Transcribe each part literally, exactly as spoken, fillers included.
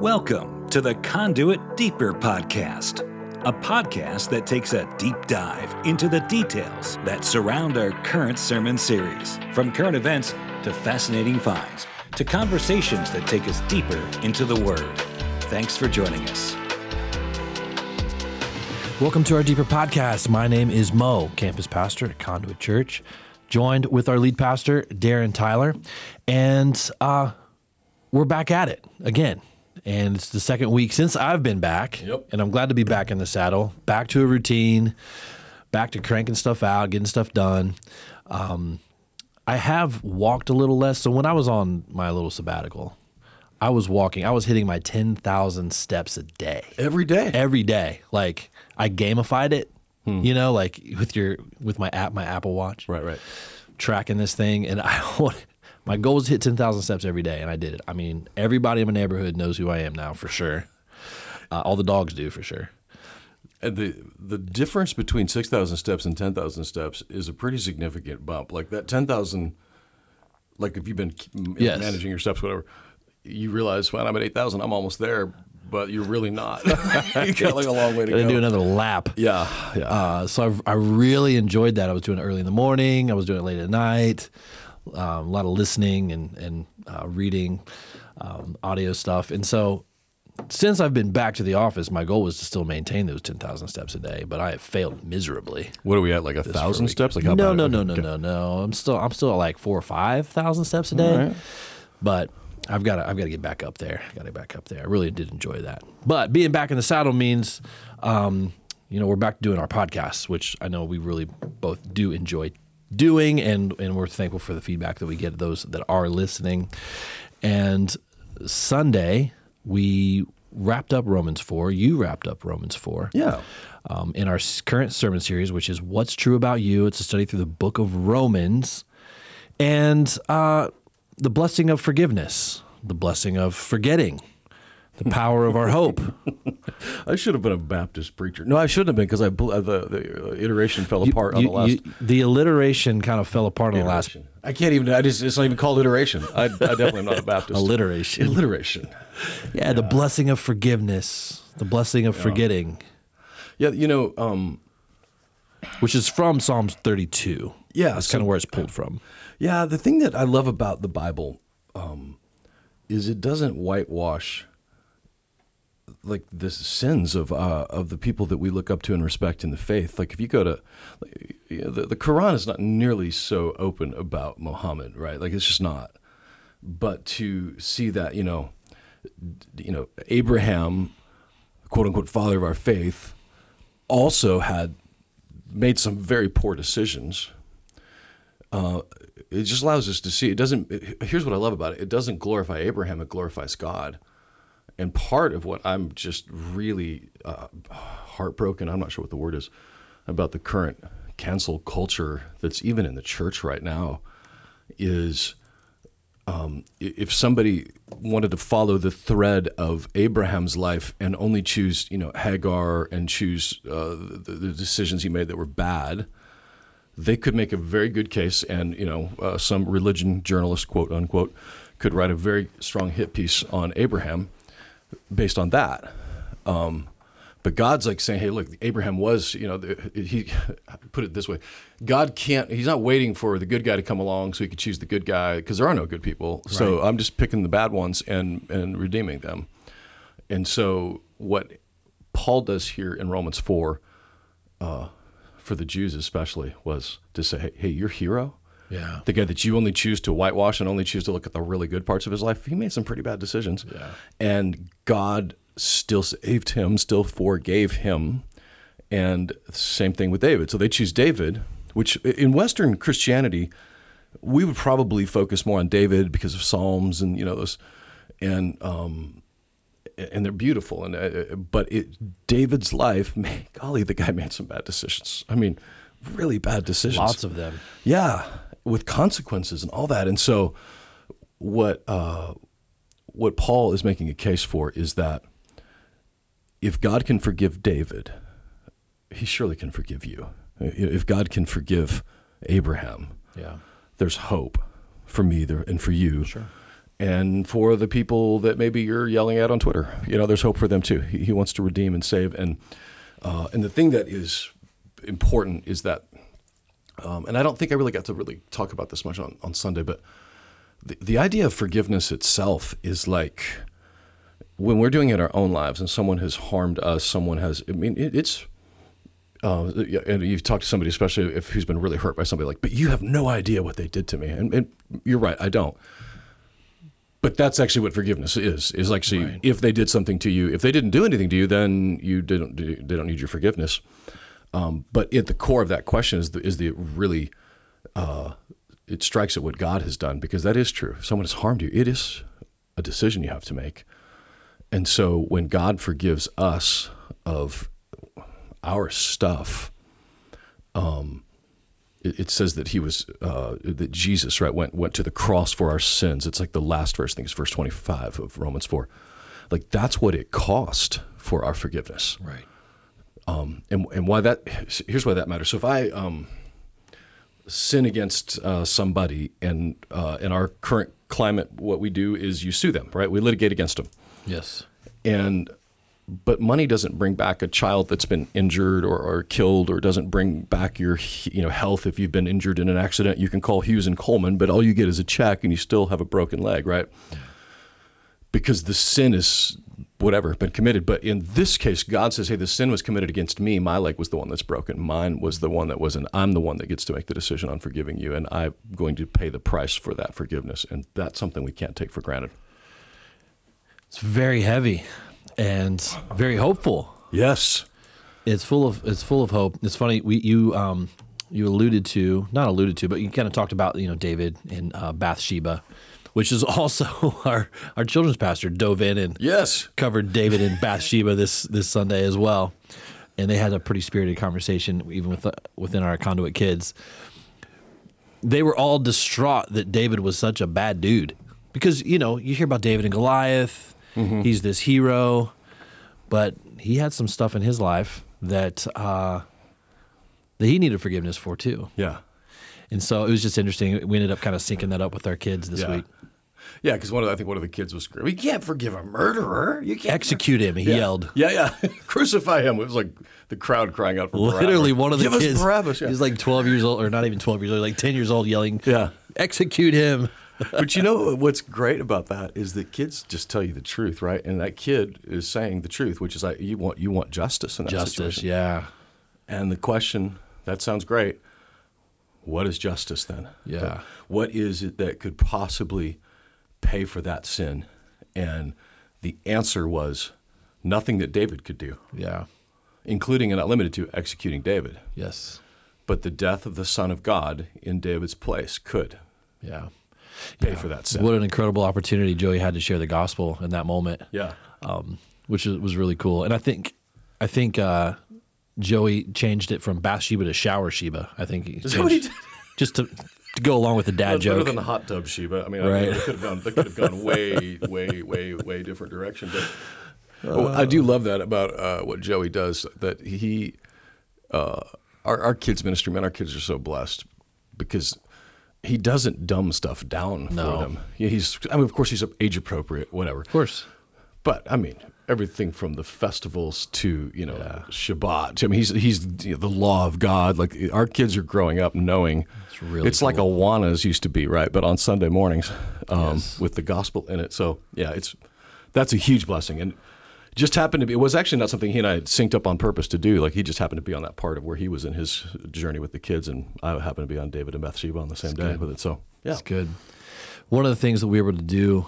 Welcome to the Conduit Deeper podcast, a podcast that takes a deep dive into the details that surround our current sermon series, from current events to fascinating finds to conversations that take us deeper into the Word. Thanks for joining us. Welcome to our Deeper podcast. My name is Mo, campus pastor at Conduit Church, joined with our lead pastor, Darren Tyler, and uh, we're back at it again. And it's the second week since I've been back, yep. And I'm glad to be back in the saddle, back to a routine, back to cranking stuff out, getting stuff done. Um, I have walked a little less. So when I was on my little sabbatical, I was walking. I was hitting my ten thousand steps a day. Every day? Every day. Like, I gamified it, hmm. you know, like with your with my app, my Apple Watch. Right, right. Tracking this thing. And I wanted... My goal is to hit ten thousand steps every day, and I did it. I mean, everybody in my neighborhood knows who I am now, for sure. Uh, all the dogs do, for sure. And the the difference between six thousand steps and ten thousand steps is a pretty significant bump. Like that ten thousand, like if you've been yes. managing your steps, whatever, you realize, well, I'm at eight thousand, I'm almost there, but you're really not. You got like a long way to go. And do another lap. Yeah. yeah. Uh, so I've, I really enjoyed that. I was doing it early in the morning. I was doing it late at night. Um, a lot of listening and, and uh, reading, um, audio stuff. And so since I've been back to the office, my goal was to still maintain those ten thousand steps a day, but I have failed miserably. What are we at, like a thousand steps? Like how no, no, no, no, no, no. I'm still I'm still at like four or five thousand steps a day, right. But I've got I've got to get back up there. I've got to get back up there. I really did enjoy that. But being back in the saddle means, um, you know, we're back to doing our podcasts, which I know we really both do enjoy doing, and, and we're thankful for the feedback that we get, those that are listening. And Sunday, we wrapped up Romans four. You wrapped up Romans four. Yeah. Um, in our current sermon series, which is What's True About You. It's a study through the book of Romans and uh, the blessing of forgiveness, the blessing of forgetting, the power of our hope. I should have been a Baptist preacher. No, I shouldn't have been because I bl- the, the iteration fell you, apart on you, the last. You, the alliteration kind of fell apart on the last. I can't even. I just. It's not even called iteration. I, I definitely am not a Baptist. Alliteration. Alliteration. Yeah, yeah, the blessing of forgiveness, the blessing of yeah. forgetting. Yeah, you know, um, which is from Psalms thirty-two. Yeah, that's so, kind of where it's pulled from. Yeah, the thing that I love about the Bible um, is it doesn't whitewash like the sins of uh, of the people that we look up to and respect in the faith. Like if you go to, like, you know, the, the Quran is not nearly so open about Muhammad, right? Like it's just not. But to see that, you know, you know, Abraham, quote unquote, father of our faith, also had made some very poor decisions. Uh, it just allows us to see, it doesn't, it, here's what I love about it. It doesn't glorify Abraham, it glorifies God. And part of what I'm just really uh, heartbroken, I'm not sure what the word is, about the current cancel culture that's even in the church right now is um, if somebody wanted to follow the thread of Abraham's life and only choose, you know, Hagar and choose uh, the, the decisions he made that were bad, they could make a very good case and, you know, uh, some religion journalist, quote unquote, could write a very strong hit piece on Abraham based on that. Um, but God's like saying, hey, look, Abraham was, you know, he put it this way. God can't, he's not waiting for the good guy to come along so he could choose the good guy because there are no good people. Right. So I'm just picking the bad ones and, and redeeming them. And so what Paul does here in Romans four, uh, for the Jews especially, was to say, hey, hey, your hero, yeah, the guy that you only choose to whitewash and only choose to look at the really good parts of his life, he made some pretty bad decisions. Yeah. And God still saved him, still forgave him. And same thing with David. So they choose David, which in Western Christianity, we would probably focus more on David because of Psalms and, you know, those, and um, and they're beautiful. And uh, But it, David's life, man, golly, the guy made some bad decisions. I mean, really bad decisions. Lots of them. Yeah. With consequences and all that. And so what uh, what Paul is making a case for is that if God can forgive David, he surely can forgive you. If God can forgive Abraham, yeah, there's hope for me there and for you. Sure. And for the people that maybe you're yelling at on Twitter, you know, there's hope for them too. He, he wants to redeem and save. And uh, and the thing that is important is that, um, and I don't think I really got to really talk about this much on, on Sunday, but the, the idea of forgiveness itself is like when we're doing it in our own lives and someone has harmed us, someone has, I mean, it, it's, uh, and you've talked to somebody, especially if who's been really hurt by somebody like, but you have no idea what they did to me. And, and you're right, I don't. But that's actually what forgiveness is, is actually right. If they did something to you, if they didn't do anything to you, then you didn't, they don't need your forgiveness. Um, but at the core of that question is the, is the really, uh, it strikes at what God has done, because that is true. If someone has harmed you, it is a decision you have to make. And so when God forgives us of our stuff, um, it says that he was, uh, that Jesus, right, went went to the cross for our sins. It's like the last verse, I think it's verse twenty-five of Romans four. Like that's what it cost for our forgiveness. Right. Um, and and why that, here's why that matters. So if I um, sin against uh, somebody, and uh, in our current climate, what we do is you sue them, right? We litigate against them. Yes. And but money doesn't bring back a child that's been injured or, or killed, or doesn't bring back your you know health. If you've been injured in an accident, you can call Hughes and Coleman, but all you get is a check and you still have a broken leg, right? Because the sin is whatever, been committed. But in this case, God says, hey, the sin was committed against me. My leg was the one that's broken. Mine was the one that wasn't. I'm the one that gets to make the decision on forgiving you, and I'm going to pay the price for that forgiveness. And that's something we can't take for granted. It's very heavy. And very hopeful. Yes, it's full of it's full of hope. It's funny we you um you alluded to not alluded to, but you kind of talked about you know David and uh, Bathsheba, which is also our our children's pastor dove in and yes covered David and Bathsheba this this Sunday as well, and they had a pretty spirited conversation even with uh, within our Conduit kids. They were all distraught that David was such a bad dude, because you know you hear about David and Goliath. Mm-hmm. He's this hero, but he had some stuff in his life that uh, that he needed forgiveness for too. Yeah, and so it was just interesting. We ended up kind of syncing that up with our kids this yeah. week. Yeah, because one of the, I think one of the kids was screaming, "You can't forgive a murderer! You can't execute him!" He yeah. yelled, "Yeah, yeah, crucify him!" It was like the crowd crying out for Barabbas. Literally, one of the Give kids. Us Barabbas, yeah. He's like twelve years old, or not even twelve years old, like ten years old, yelling, "Yeah, execute him!" But you know what's great about that is that kids just tell you the truth, right? And that kid is saying the truth, which is like you want you want justice in that justice, situation. Yeah. And the question, that sounds great. What is justice then? Yeah. What is it that could possibly pay for that sin? And the answer was nothing that David could do. Yeah. Including and not limited to executing David. Yes. But the death of the Son of God in David's place could. Yeah. Pay yeah. for that sin. What an incredible opportunity Joey had to share the gospel in that moment. Yeah, um, which was really cool. And I think, I think uh, Joey changed it from Bathsheba to Shower Sheba. I think he is that what he did? Just to, to go along with the dad That's joke. Better than the hot tub Sheba. I mean, right. I mean, they could have gone, they could have gone way, way, way, way different direction. But uh, oh, I do love that about uh, what Joey does. That he, uh, our, our kids ministry, man, our kids are so blessed because. He doesn't dumb stuff down no. for them. He's, I mean, of course, he's age appropriate, whatever. Of course, but I mean, everything from the festivals to you know yeah. Shabbat. I mean, he's he's you know, the law of God. Like our kids are growing up knowing. It's really it's cool. Like Awanas used to be, right? But on Sunday mornings, um, yes. with the gospel in it. So yeah, it's that's a huge blessing, and just happened to be. It was actually not something he and I had synced up on purpose to do. Like he just happened to be on that part of where he was in his journey with the kids, and I happened to be on David and Bathsheba on the same day with it. So yeah, it's good. One of the things that we were able to do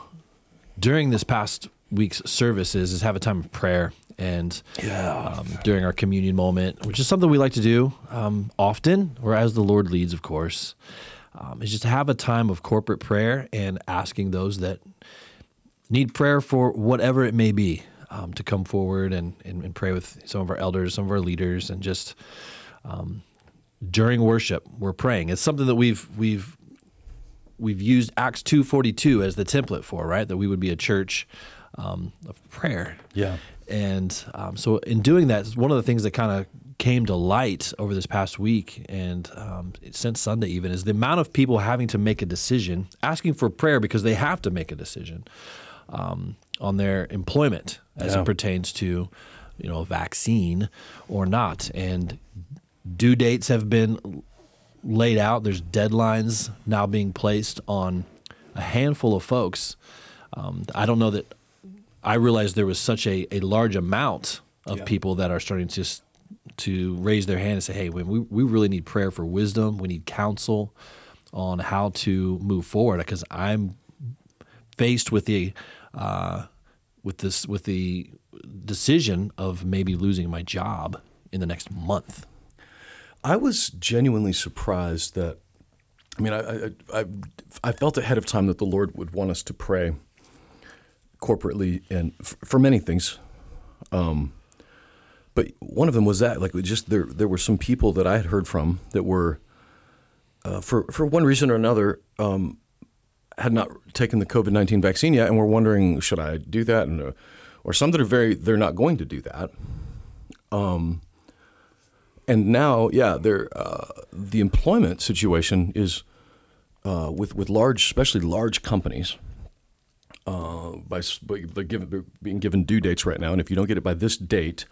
during this past week's services is have a time of prayer, and yeah. um, during our communion moment, which is something we like to do um, often, or as the Lord leads, of course, um, is just to have a time of corporate prayer and asking those that need prayer for whatever it may be. Um, to come forward and, and, and pray with some of our elders, some of our leaders, and just um, during worship, we're praying. It's something that we've we've we've used Acts two forty-two as the template for, right? That we would be a church um, of prayer. Yeah. And um, so in doing that, one of the things that kind of came to light over this past week and um, since Sunday even is the amount of people having to make a decision, asking for prayer because they have to make a decision um, on their employment as yeah. it pertains to, you know, a vaccine or not. And due dates have been laid out. There's deadlines now being placed on a handful of folks. Um, I don't know that I realized there was such a, a large amount of yeah. people that are starting to to raise their hand and say, hey, we we really need prayer for wisdom. We need counsel on how to move forward because I'm faced with the uh, with this with the decision of maybe losing my job in the next month. I was genuinely surprised that I mean I I, I I felt ahead of time that the Lord would want us to pray corporately and f- for many things. Um, But one of them was that, like, just there there were some people that I had heard from that were, uh, for, for one reason or another, um, had not taken the COVID nineteen vaccine yet and were wondering, should I do that? And uh, or some that are very, they're not going to do that. Um, and now, yeah, they're, uh, the employment situation is uh, with, with large, especially large companies, uh, by, by they're, given, they're being given due dates right now. And if you don't get it by this date,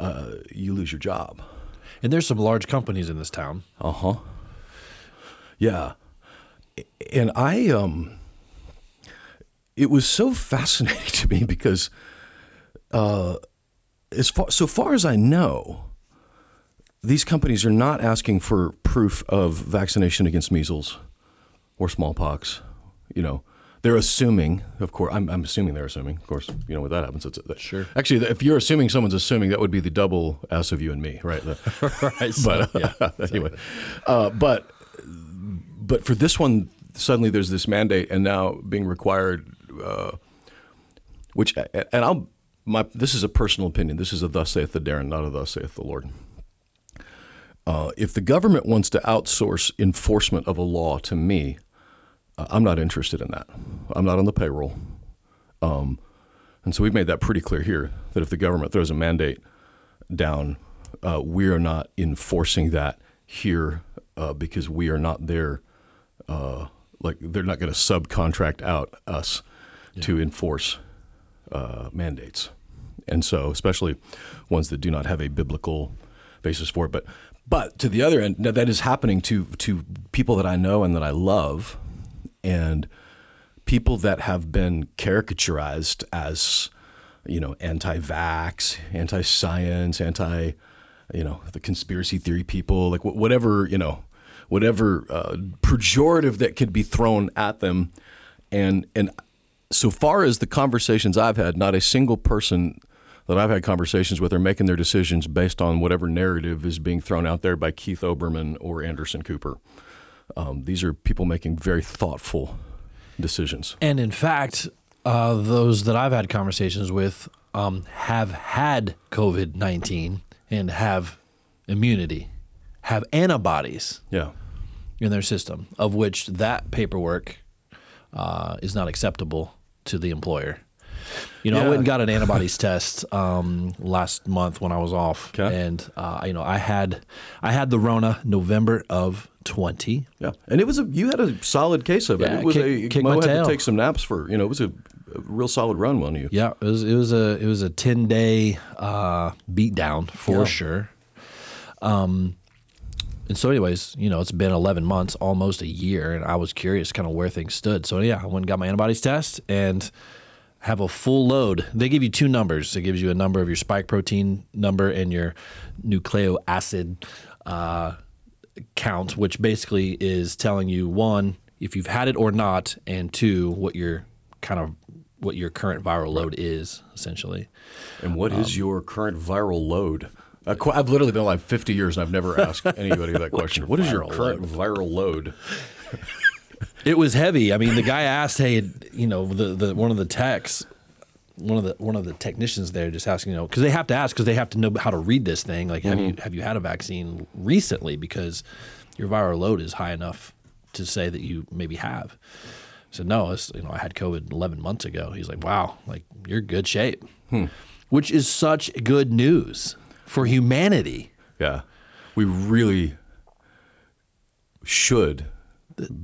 Uh, you lose your job. And there's some large companies in this town. Uh-huh. Yeah. And I, um, it was so fascinating to me because uh, as far, so far as I know, these companies are not asking for proof of vaccination against measles or smallpox. You know, they're assuming, of course. I'm, I'm assuming they're assuming, of course. You know, when that happens, it's that, sure. Actually, if you're assuming someone's assuming, that would be the double S of you and me, right? The, right. So, but yeah, exactly. Anyway, uh, but but for this one, suddenly there's this mandate, and now being required, uh, which and I'll my this is a personal opinion. This is a thus saith the Darren, not a thus saith the Lord. Uh, if the government wants to outsource enforcement of a law to me, I'm not interested in that. I'm not on the payroll. Um, and so we've made that pretty clear here, that if the government throws a mandate down, uh, we are not enforcing that here uh, because we are not there. Uh, like they're not going to subcontract out us yeah. to enforce uh, mandates. And so especially ones that do not have a biblical basis for it. But but to the other end, now that is happening to to people that I know and that I love. And people that have been caricaturized as, you know, anti-vax, anti-science, anti, you know, the conspiracy theory people, like whatever, you know, whatever uh, pejorative that could be thrown at them. And and so far as the conversations I've had, not a single person that I've had conversations with are making their decisions based on whatever narrative is being thrown out there by Keith Oberman or Anderson Cooper. Um, these are people making very thoughtful decisions. And in fact, uh, those that I've had conversations with um, have had COVID nineteen and have immunity, have antibodies yeah. in their system, of which that paperwork uh, is not acceptable to the employer. You know, yeah. I went and got an antibodies test um, last month when I was off, okay. and uh, you know, I had I had the Rona November of twenty. Yeah, and it was a you had a solid case of it. Yeah, it was kick, a kick Mo my had tail. To take some naps for you know it was a, a real solid run, wasn't you? Yeah, it was it was a it was a ten day uh, beat down for yeah. sure. Um, and so, anyways, you know, it's been eleven months, almost a year, and I was curious kind of where things stood. So yeah, I went and got my antibodies test and. Have a full load. They give you two numbers. It gives you a number of your spike protein number and your nucleoacid uh, count, which basically is telling you one, if you've had it or not, and two, what your kind of what your current viral load is, essentially. And what um, is your current viral load? I've literally been alive fifty years and I've never asked anybody that question. What is your current viral load? It was heavy. I mean, the guy asked, "Hey, you know, the, the one of the techs, one of the one of the technicians there, just asking, you know, because they have to ask because they have to know how to read this thing. Like, mm-hmm. have you have you had a vaccine recently? Because your viral load is high enough to say that you maybe have." I said, "No, it's, you know, I had COVID eleven months ago." He's like, "Wow, like you're in good shape," hmm. which is such good news for humanity. Yeah. We really should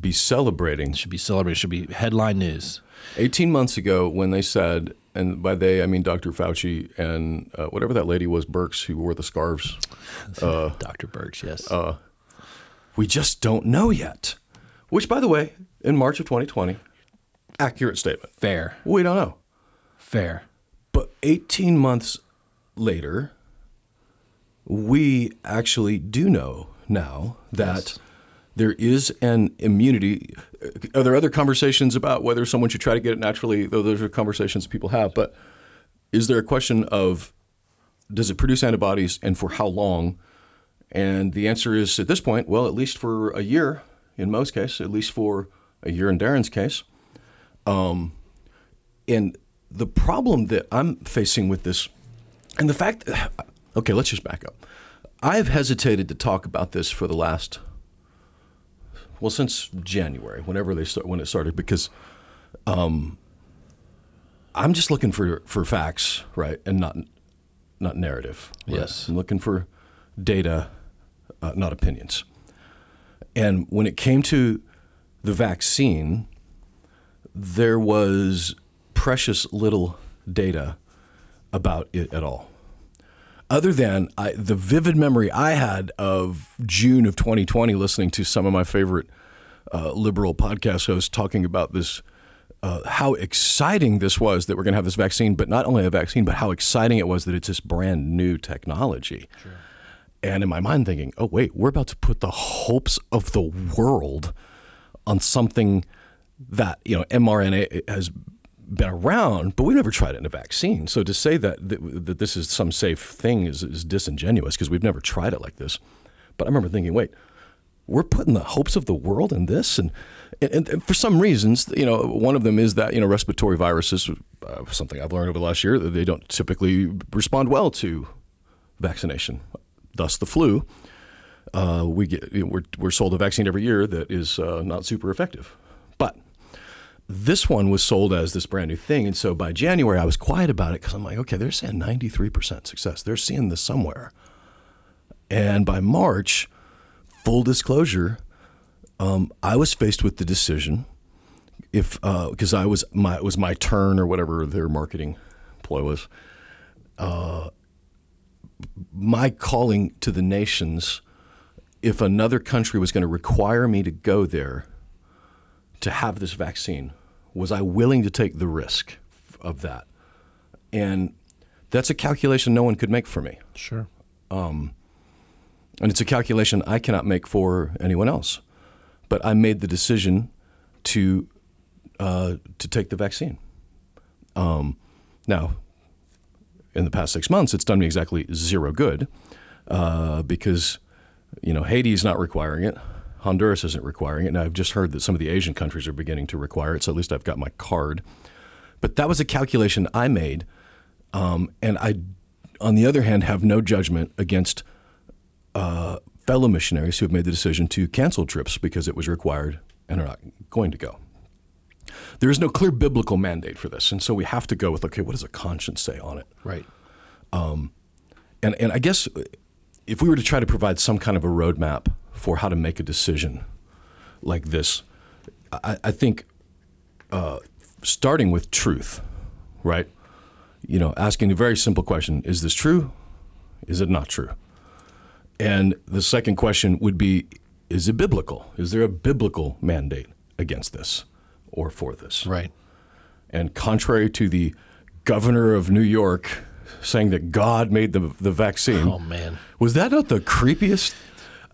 be celebrating. Should be celebrated. Should be headline news. eighteen months ago when they said, and by they, I mean Doctor Fauci and uh, whatever that lady was, Birx, who wore the scarves. Uh, Doctor Birx, yes. Uh, we just don't know yet. Which, by the way, in March of twenty twenty, accurate statement. Fair. We don't know. Fair. But eighteen months later, we actually do know now that yes. there is an immunity. Are there other conversations about whether someone should try to get it naturally, though those are conversations people have, but is there a question of does it produce antibodies and for how long? And the answer is at this point, well, at least for a year in most cases, at least for a year in Darren's case. Um, and the problem that I'm facing with this and the fact that, okay, let's just back up. I've hesitated to talk about this for the last, well, since January, whenever they start, when it started, because um, I'm just looking for, for facts, right, and not not narrative. Right? Yes, I'm looking for data, uh, not opinions. And when it came to the vaccine, there was precious little data about it at all. Other than I, the vivid memory I had of June of twenty twenty, listening to some of my favorite uh, liberal podcast hosts talking about this, uh, how exciting this was that we're going to have this vaccine, but not only a vaccine, but how exciting it was that it's this brand new technology. Sure. And in my mind thinking, oh, wait, we're about to put the hopes of the world on something that, you know, mRNA has been around, but we never tried it in a vaccine. So to say that that, that this is some safe thing is, is disingenuous because we've never tried it like this. But I remember thinking, wait, we're putting the hopes of the world in this, and and, and for some reasons, you know, one of them is that you know respiratory viruses, uh, something I've learned over the last year, that they don't typically respond well to vaccination. Thus, the flu. Uh, we get you know, we're we're sold a vaccine every year that is uh, not super effective, but this one was sold as this brand new thing. And so by January, I was quiet about it because I'm like, okay, they're saying ninety-three percent success. They're seeing this somewhere. And by March, full disclosure, um, I was faced with the decision if because uh, I was my it was my turn or whatever their marketing ploy was. Uh, my calling to the nations, if another country was going to require me to go there to have this vaccine, was I willing to take the risk of that? And that's a calculation no one could make for me. Sure. Um, and it's a calculation I cannot make for anyone else. But I made the decision to uh, to take the vaccine. Um, now, in the past six months, it's done me exactly zero good uh, because, you know, Haiti's not requiring it. Honduras isn't requiring it, and I've just heard that some of the Asian countries are beginning to require it, so at least I've got my card. But that was a calculation I made, um, and I, on the other hand, have no judgment against uh, fellow missionaries who have made the decision to cancel trips because it was required and are not going to go. There is no clear biblical mandate for this, and so we have to go with, okay, what does a conscience say on it? Right. Um, and, and I guess if we were to try to provide some kind of a roadmap for how to make a decision like this, I, I think uh, starting with truth, right? You know, asking a very simple question, is this true? Is it not true? And the second question would be, is it biblical? Is there a biblical mandate against this or for this? Right. And contrary to the governor of New York saying that God made the, the vaccine. Oh, man. Was that not the creepiest?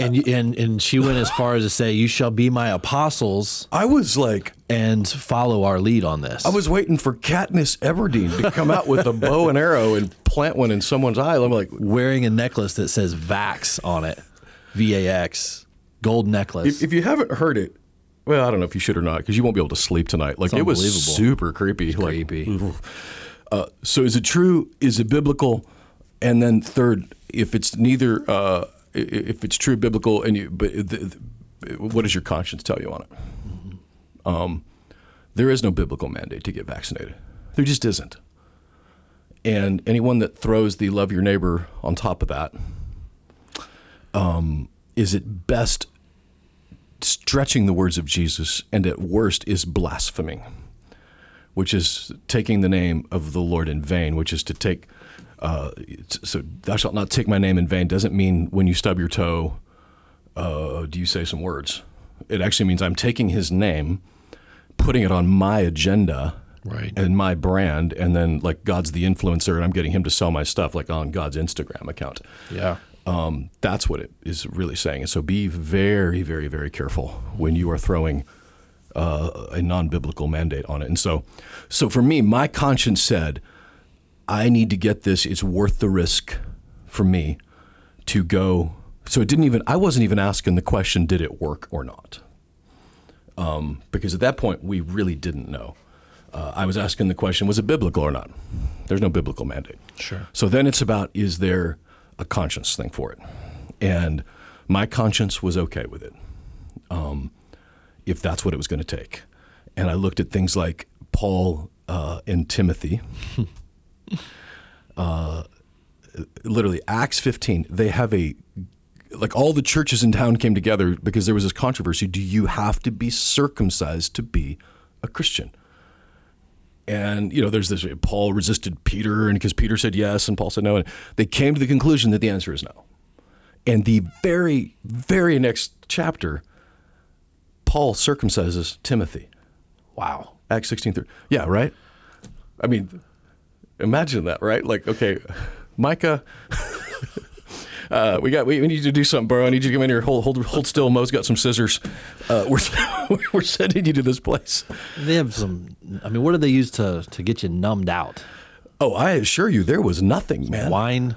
And, and and she went as far as to say, you shall be my apostles. I was like, and follow our lead on this. I was waiting for Katniss Everdeen to come out with a bow and arrow and plant one in someone's eye. I'm like, wearing a necklace that says Vax on it, V A X, gold necklace. If, if you haven't heard it, well, I don't know if you should or not, because you won't be able to sleep tonight. Like, it was super creepy. It's like, creepy. Uh, so is it true? Is it biblical? And then third, if it's neither... Uh, if it's true, biblical, and you, but the, the, what does your conscience tell you on it? Mm-hmm. Um, there is no biblical mandate to get vaccinated. There just isn't. And anyone that throws the love your neighbor on top of that um, is at best stretching the words of Jesus, and at worst is blaspheming, which is taking the name of the Lord in vain, which is to take, uh, so thou shalt not take my name in vain doesn't mean when you stub your toe, uh, do you say some words. It actually means I'm taking his name, putting it on my agenda, right, and my brand, and then like God's the influencer, and I'm getting him to sell my stuff like on God's Instagram account. Yeah, um, that's what it is really saying. And so be very, very, very careful when you are throwing uh, a non-biblical mandate on it. And so, so for me, my conscience said, I need to get this. It's worth the risk for me to go. So it didn't even. I wasn't even asking the question, did it work or not? Um, because at that point, we really didn't know. Uh, I was asking the question, was it biblical or not? There's no biblical mandate. Sure. So then it's about, is there a conscience thing for it? And my conscience was okay with it, um, if that's what it was going to take. And I looked at things like Paul uh, and Timothy. uh, literally, Acts fifteen, they have a, like all the churches in town came together because there was this controversy. Do you have to be circumcised to be a Christian? And, you know, there's this, Paul resisted Peter, and because Peter said yes and Paul said no. And they came to the conclusion that the answer is no. And the very, very next chapter, Paul circumcises Timothy. Wow. Acts sixteen three. Yeah, right? I mean, imagine that, right? Like, okay, Micah, uh, we got we, we need you to do something, bro. I need you to come in here. Hold hold, hold still. Mo's got some scissors. Uh, we're we're sending you to this place. They have some. I mean, what do they use to, to get you numbed out? Oh, I assure you, there was nothing, man. Wine,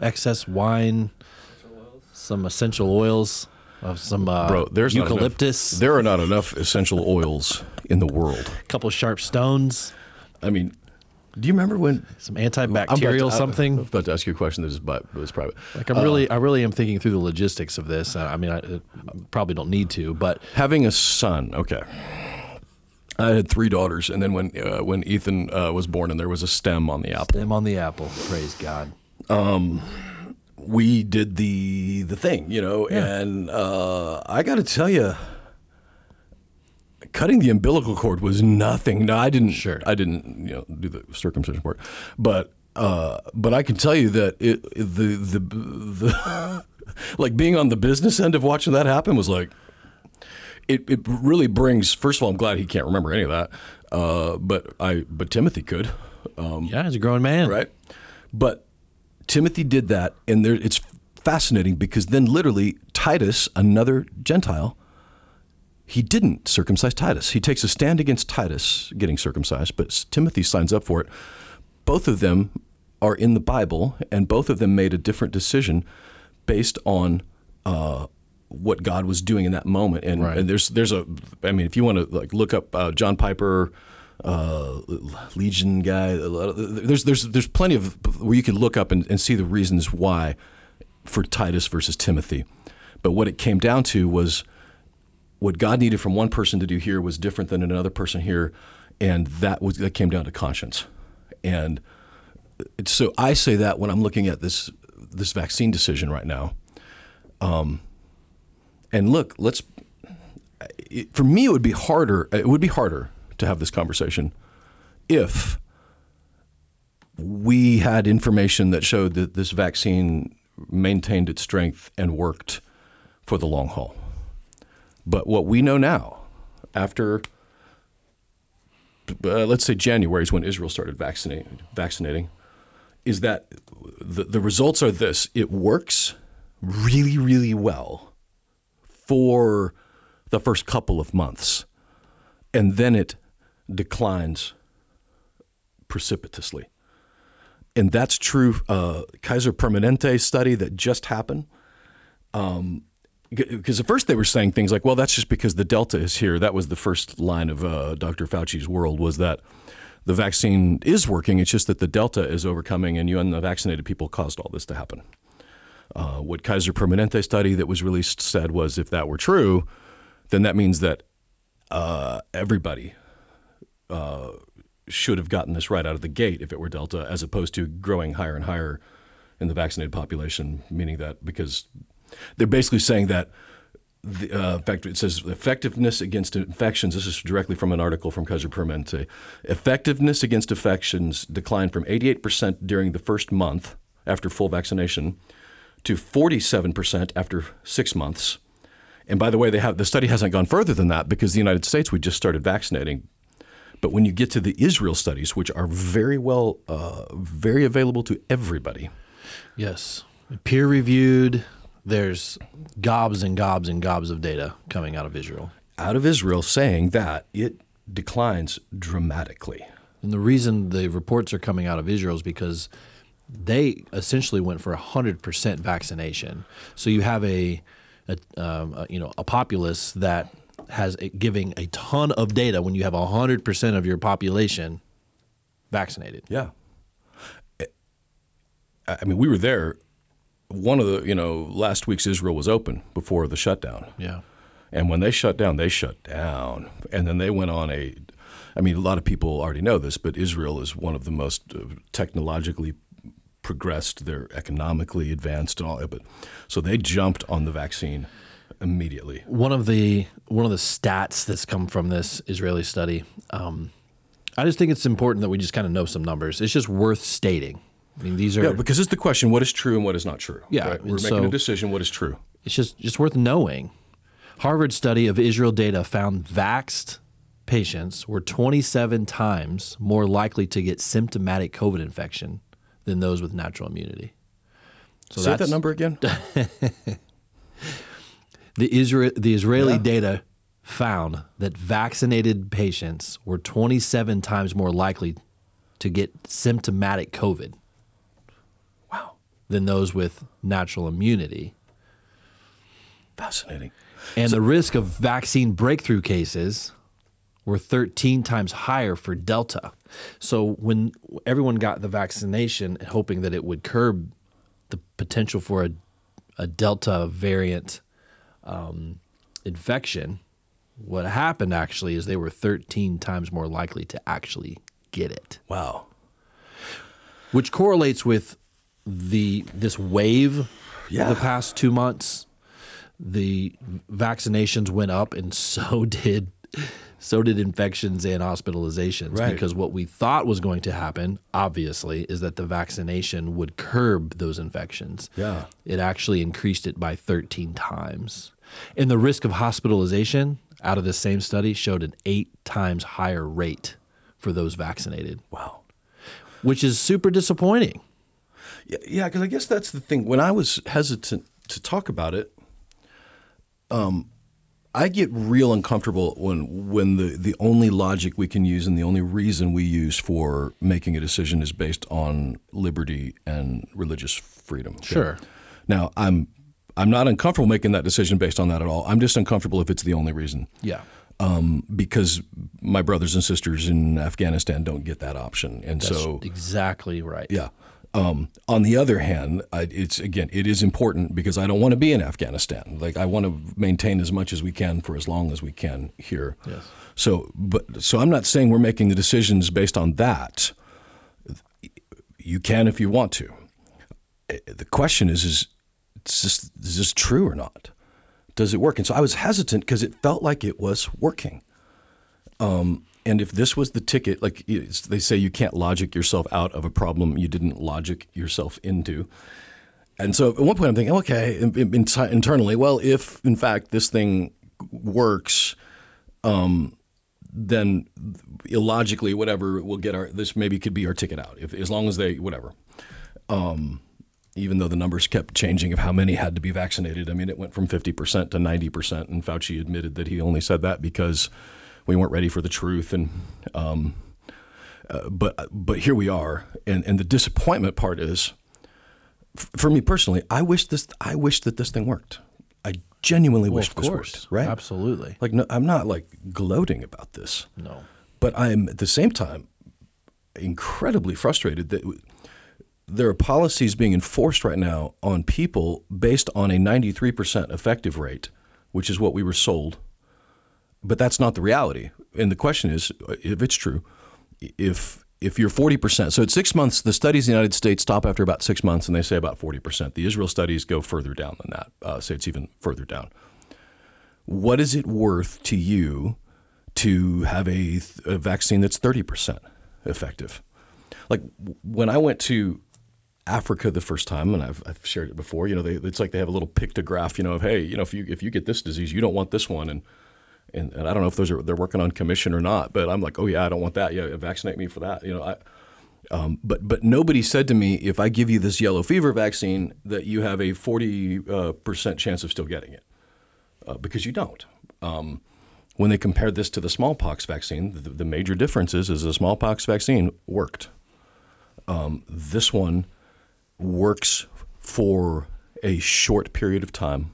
excess wine, essential some essential oils of some uh, Bro, there's eucalyptus. Not there are not enough essential oils in the world. A couple of sharp stones. I mean, do you remember when some antibacterial to, something? I, I was about to ask you a question that is but was private. Like I'm uh, really, I really am thinking through the logistics of this. I, I mean, I, I probably don't need to, but having a son. Okay, I had three daughters, and then when uh, when Ethan uh, was born, and there was a stem on the apple. Stem on the apple. Praise God. Um, we did the the thing, you know, yeah. and uh, I got to tell you, cutting the umbilical cord was nothing. No, I didn't. Sure. I didn't, you know, do the circumcision part, but uh, but I can tell you that it, the the the like being on the business end of watching that happen was like it. It really brings. First of all, I'm glad he can't remember any of that. Uh, but I but Timothy could. Um, yeah, he's a grown man, right? But Timothy did that, and there, it's fascinating because then literally Titus, another Gentile. He didn't circumcise Titus. He takes a stand against Titus getting circumcised, but Timothy signs up for it. Both of them are in the Bible, and both of them made a different decision based on uh, what God was doing in that moment. And, right. and there's there's a, I mean, if you want to like look up uh, John Piper, uh, Legion guy, there's there's there's plenty of where you can look up and, and see the reasons why for Titus versus Timothy. But what it came down to was, what God needed from one person to do here was different than another person here, and that was that came down to conscience. And so I say that when I'm looking at this this vaccine decision right now. Um, and look, let's. It, for me, it would be harder. It would be harder to have this conversation if we had information that showed that this vaccine maintained its strength and worked for the long haul. But what we know now, after, uh, let's say January is when Israel started vaccinating, vaccinating is that the, the results are this. It works really, really well for the first couple of months, and then it declines precipitously. And that's true. Uh, Kaiser Permanente study that just happened, um, because at first they were saying things like, well, that's just because the Delta is here. That was the first line of uh, Doctor Fauci's world, was that the vaccine is working. It's just that the Delta is overcoming, and you and the vaccinated people caused all this to happen. Uh, what Kaiser Permanente study that was released said was, if that were true, then that means that uh, everybody uh, should have gotten this right out of the gate if it were Delta, as opposed to growing higher and higher in the vaccinated population, meaning that because they're basically saying that, the, uh, in fact, it says effectiveness against infections, this is directly from an article from Kaiser Permanente, effectiveness against infections declined from eighty-eight percent during the first month after full vaccination to forty-seven percent after six months. And by the way, they have the study hasn't gone further than that because the United States, we just started vaccinating. But when you get to the Israel studies, which are very well, uh, very available to everybody. Yes. Peer-reviewed. There's gobs and gobs and gobs of data coming out of Israel. Out of Israel saying that it declines dramatically. And the reason the reports are coming out of Israel is because they essentially went for one hundred percent vaccination. So you have a, a, um, a you know a populace that has a, giving a ton of data when you have one hundred percent of your population vaccinated. Yeah. I mean, we were there. One of the, you know, last week's Israel was open before the shutdown. Yeah. And when they shut down, they shut down. And then they went on a, I mean, a lot of people already know this, but Israel is one of the most technologically progressed, they're economically advanced and all, but so they jumped on the vaccine immediately. One of the one of the stats that's come from this Israeli study, um, I just think it's important that we just kind of know some numbers. It's just worth stating. I mean, these are yeah, because it's the question: what is true and what is not true? Yeah, right? We're making so, a decision: what is true? It's just just worth knowing. Harvard study of Israel data found vaxxed patients were twenty-seven times more likely to get symptomatic COVID infection than those with natural immunity. So say that number again. The Isra- the Israeli yeah. data found that vaccinated patients were twenty-seven times more likely to get symptomatic COVID wow. than those with natural immunity. Fascinating. And so, the risk of vaccine breakthrough cases were thirteen times higher for Delta. So when everyone got the vaccination, hoping that it would curb the potential for a, a Delta variant Um, infection, what happened actually is they were thirteen times more likely to actually get it. Wow. Which correlates with the this wave yeah. the past two months. The vaccinations went up and so did so did infections and hospitalizations. Right. Because what we thought was going to happen, obviously, is that the vaccination would curb those infections. Yeah. It actually increased it by thirteen times. And the risk of hospitalization out of this same study showed an eight times higher rate for those vaccinated. Wow. Which is super disappointing. Yeah, because yeah, I guess that's the thing. When I was hesitant to talk about it, um, I get real uncomfortable when when the, the only logic we can use and the only reason we use for making a decision is based on liberty and religious freedom. Sure. Okay? Now, I'm... I'm not uncomfortable making that decision based on that at all. I'm just uncomfortable if it's the only reason. Yeah. Um, because my brothers and sisters in Afghanistan don't get that option. And That's so exactly right. Yeah. Um, on the other hand, I, it's again, it is important because I don't want to be in Afghanistan. Like I want to maintain as much as we can for as long as we can here. Yes. So, but so I'm not saying we're making the decisions based on that. You can if you want to. The question is, is, It's just, is this true or not? Does it work? And so I was hesitant because it felt like it was working. Um, and if this was the ticket, like they say, you can't logic yourself out of a problem you didn't logic yourself into. And so at one point I'm thinking, okay, in, in, internally, well, if in fact this thing works, um, then illogically, whatever, we'll get our, this maybe could be our ticket out, if as long as they, whatever. Um, even though the numbers kept changing of how many had to be vaccinated. I mean, it went from fifty percent to ninety percent, and Fauci admitted that he only said that because we weren't ready for the truth. And um, uh, but but here we are, and, and the disappointment part is, f- for me personally, I wish this. I wish that this thing worked. I genuinely well, wish of this course. worked. Right? Absolutely. Like no, I'm not like gloating about this. No. But I'm at the same time incredibly frustrated that. W- There are policies being enforced right now on people based on a ninety-three percent effective rate, which is what we were sold. But that's not the reality. And the question is, if it's true, if if you're forty percent, so at six months, the studies in the United States stop after about six months, and they say about forty percent. The Israel studies go further down than that, uh, say it's even further down. What is it worth to you to have a, a vaccine that's thirty percent effective? Like when I went to Africa the first time, and I've, I've shared it before, you know, they, it's like they have a little pictograph, you know, of, hey, you know, if you if you get this disease, you don't want this one. And and, and I don't know if those are, they're working on commission or not, but I'm like, oh yeah, I don't want that. Yeah, vaccinate me for that. You know, I, um, but but nobody said to me, if I give you this yellow fever vaccine, that you have a forty percent chance of still getting it, uh, because you don't. Um, when they compared this to the smallpox vaccine, the, the major difference is, is the smallpox vaccine worked. Um, this one works for a short period of time.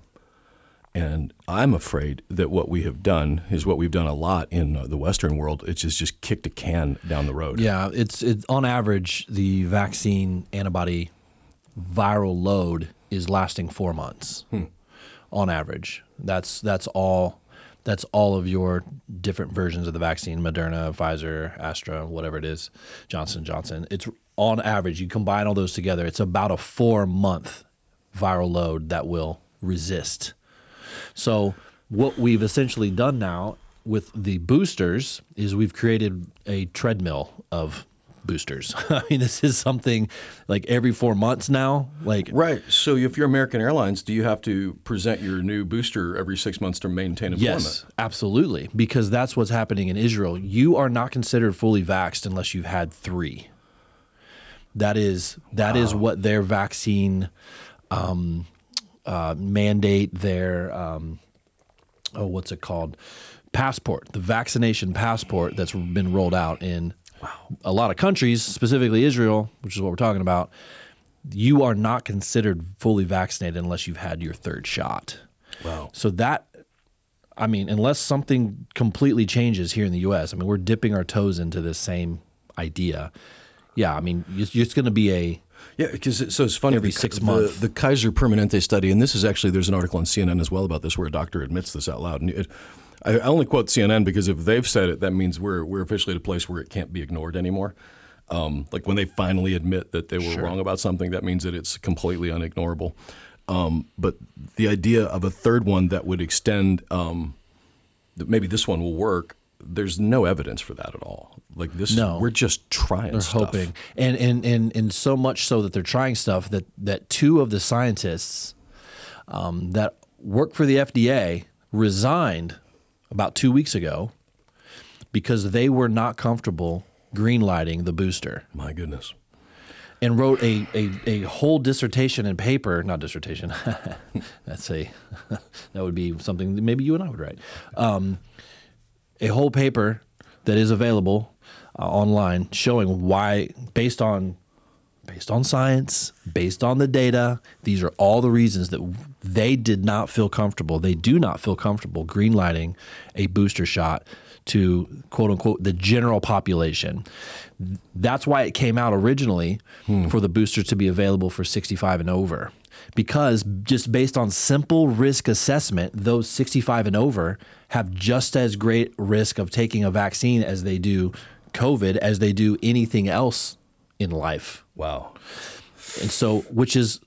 And I'm afraid that what we have done is what we've done a lot in the Western world. It's just, just kicked a can down the road. Yeah, it's, it's on average, the vaccine antibody viral load is lasting four months hmm. on average. That's that's all. That's all of your different versions of the vaccine: Moderna, Pfizer, Astra, whatever it is, Johnson and Johnson. It's on average. You combine all those together, it's about a four-month viral load that will resist. So what we've essentially done now with the boosters is we've created a treadmill of boosters. I mean, this is something like every four months now. Like right. So if you're American Airlines, do you have to present your new booster every six months to maintain employment? Yes, absolutely, because that's what's happening in Israel. You are not considered fully vaxxed unless you've had three. That is that wow. is what their vaccine um, uh, mandate, their um, oh, what's it called? Passport, the vaccination passport that's been rolled out in. Wow. A lot of countries, specifically Israel, which is what we're talking about, you are not considered fully vaccinated unless you've had your third shot. Wow. So that, I mean, unless something completely changes here in the U S, I mean, we're dipping our toes into this same idea. Yeah, I mean, it's, it's going to be a... Yeah, because it, so it's funny. Every the, six months. The, the Kaiser Permanente study, and this is actually, there's an article on C N N as well about this where a doctor admits this out loud. And it, I only quote C N N because if they've said it, that means we're we're officially at a place where it can't be ignored anymore. Um, like when they finally admit that they were sure. wrong about something, that means that it's completely unignorable. Um, but the idea of a third one that would extend, um, that maybe this one will work, there's no evidence for that at all. Like this, no. we're just trying they're stuff. Hoping. And, and, and, and so much so that they're trying stuff that, that two of the scientists um, that work for the F D A resigned about two weeks ago because they were not comfortable greenlighting the booster. My goodness. And wrote a, a, a whole dissertation and paper, not dissertation, that's a, that would be something that maybe you and I would write. Um, a whole paper that is available uh, online showing why, based on based on science, based on the data, these are all the reasons that they did not feel comfortable. They do not feel comfortable greenlighting a booster shot to, quote unquote, the general population. That's why it came out originally hmm. for the boosters to be available for sixty-five and over, because just based on simple risk assessment, those sixty-five and over have just as great risk of taking a vaccine as they do COVID, as they do anything else in life. Wow. And so, which is,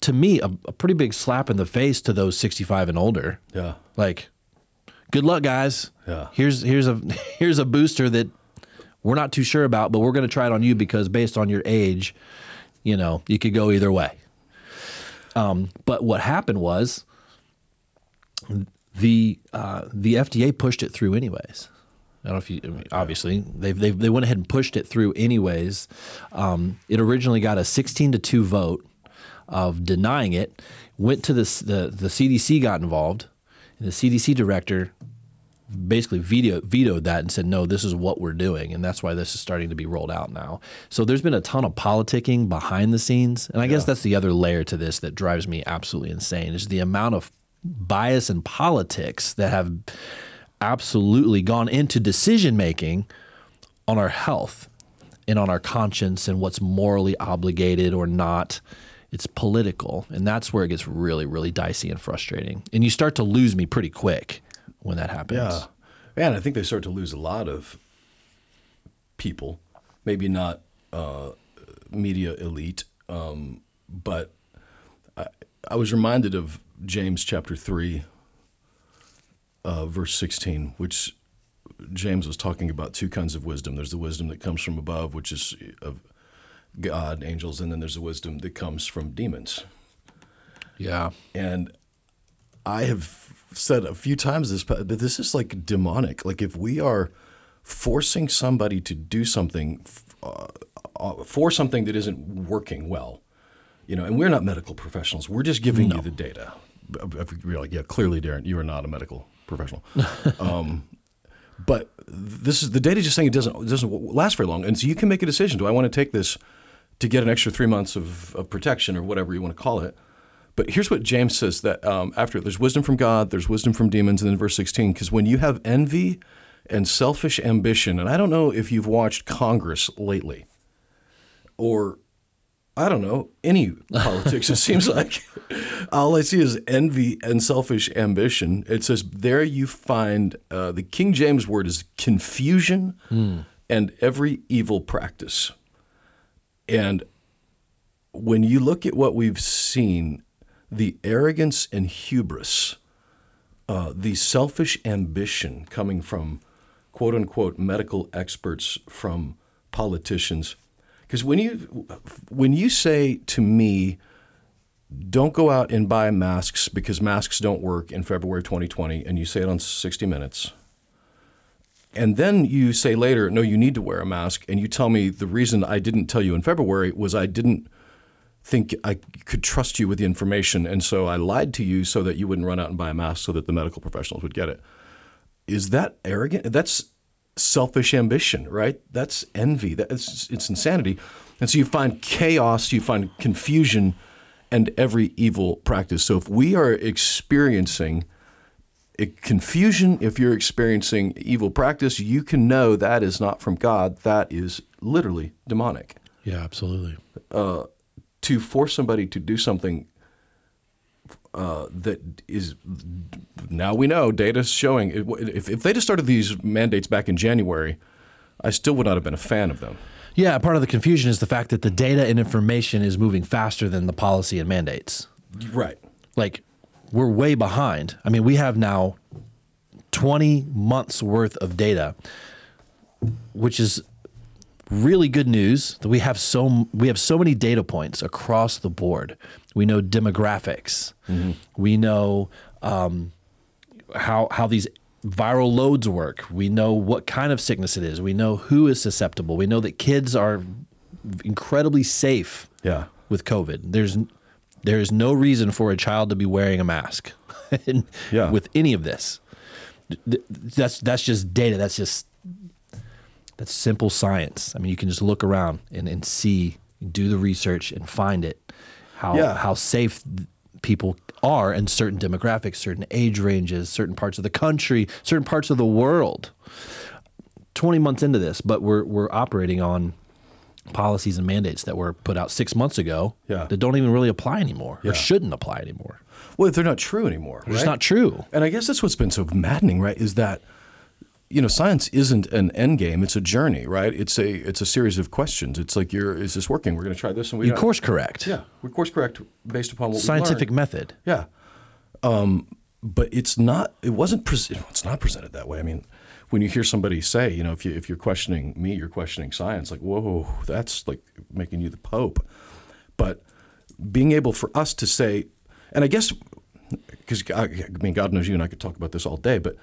to me, a, a pretty big slap in the face to those sixty-five and older. Yeah. Like, good luck, guys. Yeah. Here's here's a here's a booster that we're not too sure about, but we're going to try it on you because based on your age, you know, you could go either way. Um, but what happened was the uh, the F D A pushed it through anyways. I don't know if you obviously they they they went ahead and pushed it through anyways. Um, it originally got a sixteen to two vote of denying it. Went to the the, the C D C got involved, and the C D C director basically veto, vetoed that and said, no, this is what we're doing, and that's why this is starting to be rolled out now. So there's been a ton of politicking behind the scenes, and I yeah. guess that's the other layer to this that drives me absolutely insane is the amount of bias and politics that have absolutely gone into decision making on our health and on our conscience and what's morally obligated or not. It's political. And that's where it gets really, really dicey and frustrating. And you start to lose me pretty quick when that happens. Yeah. And I think they start to lose a lot of people, maybe not uh, media elite, um, but I, I was reminded of James chapter three, uh, verse sixteen, which James was talking about two kinds of wisdom. There's the wisdom that comes from above, which is of God, angels, and then there's the wisdom that comes from demons. Yeah. And I have said a few times this, but this is like demonic. Like if we are forcing somebody to do something uh, for something that isn't working well, you know, and we're not medical professionals. We're just giving no. you the data. You're like, yeah, clearly, Darren, you are not a medical professional. um, but this is the data. Just saying it doesn't doesn't last very long, and so you can make a decision. Do I want to take this to get an extra three months of, of protection or whatever you want to call it? But here's what James says that um, after there's wisdom from God, there's wisdom from demons, and then verse sixteen, because when you have envy and selfish ambition, and I don't know if you've watched Congress lately or, I don't know, any politics, it seems like. All I see is envy and selfish ambition. It says there you find uh, the King James word is confusion mm. and every evil practice. And when you look at what we've seen, the arrogance and hubris, uh, the selfish ambition coming from, quote unquote, medical experts, from politicians. Because when you when you say to me, don't go out and buy masks because masks don't work in February twenty twenty, and you say it on sixty minutes, and then you say later, no, you need to wear a mask, and you tell me the reason I didn't tell you in February was I didn't think I could trust you with the information, and so I lied to you so that you wouldn't run out and buy a mask so that the medical professionals would get it. Is that arrogant? That's selfish ambition, right? That's envy. That's, it's insanity. And so you find chaos, you find confusion, and every evil practice. So if we are experiencing a confusion, if you're experiencing evil practice, you can know that is not from God. That is literally demonic. Yeah, absolutely. Uh, to force somebody to do something uh, that is, now we know, data's showing, if, if they just started these mandates back in January, I still would not have been a fan of them. Yeah, part of the confusion is the fact that the data and information is moving faster than the policy and mandates. Right. Like, we're way behind. I mean, we have now twenty months worth of data, which is really good news that we have so we have so many data points across the board. We know demographics. Mm-hmm. We know um, how how these viral loads work. We know what kind of sickness it is. We know who is susceptible. We know that kids are incredibly safe yeah. with COVID. There's there is no reason for a child to be wearing a mask yeah. with any of this. That's that's just data. That's just. That's simple science. I mean, you can just look around and, and see, do the research and find it, how yeah. how safe people are in certain demographics, certain age ranges, certain parts of the country, certain parts of the world. twenty months into this, but we're we're operating on policies and mandates that were put out six months ago yeah. that don't even really apply anymore yeah. or shouldn't apply anymore. Well, they're not true anymore. It's right? not true. And I guess that's what's been so maddening, right, is that you know, science isn't an end game. It's a journey, right? It's a it's a series of questions. It's like, you're, is this working? We're going to try this, and we you course correct. Yeah, we course correct based upon what scientific we learned. Scientific method. Yeah, um, but it's not. It wasn't. Pre- it's not presented that way. I mean, when you hear somebody say, you know, if you if you're questioning me, you're questioning science. Like, whoa, that's like making you the Pope. But being able for us to say, and I guess because I, I mean, God knows you and I could talk about this all day, but.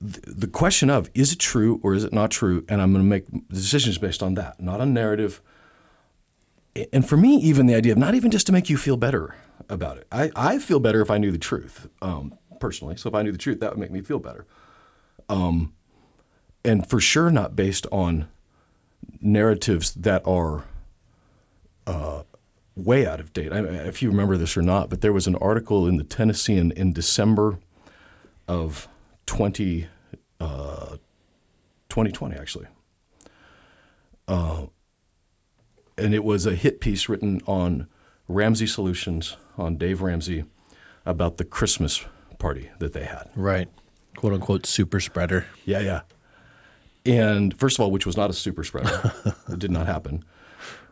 The question of, is it true or is it not true? And I'm going to make decisions based on that, not on narrative. And for me, even the idea of not even just to make you feel better about it. I, I feel better if I knew the truth, um, personally. So if I knew the truth, that would make me feel better. Um, and for sure not based on narratives that are uh, way out of date. I don't know if you remember this or not, but there was an article in the Tennessean in December of twenty twenty, actually. Uh, and it was a hit piece written on Ramsey Solutions, on Dave Ramsey, about the Christmas party that they had. Right. Quote, unquote, super spreader. Yeah, yeah. And first of all, which was not a super spreader. It did not happen.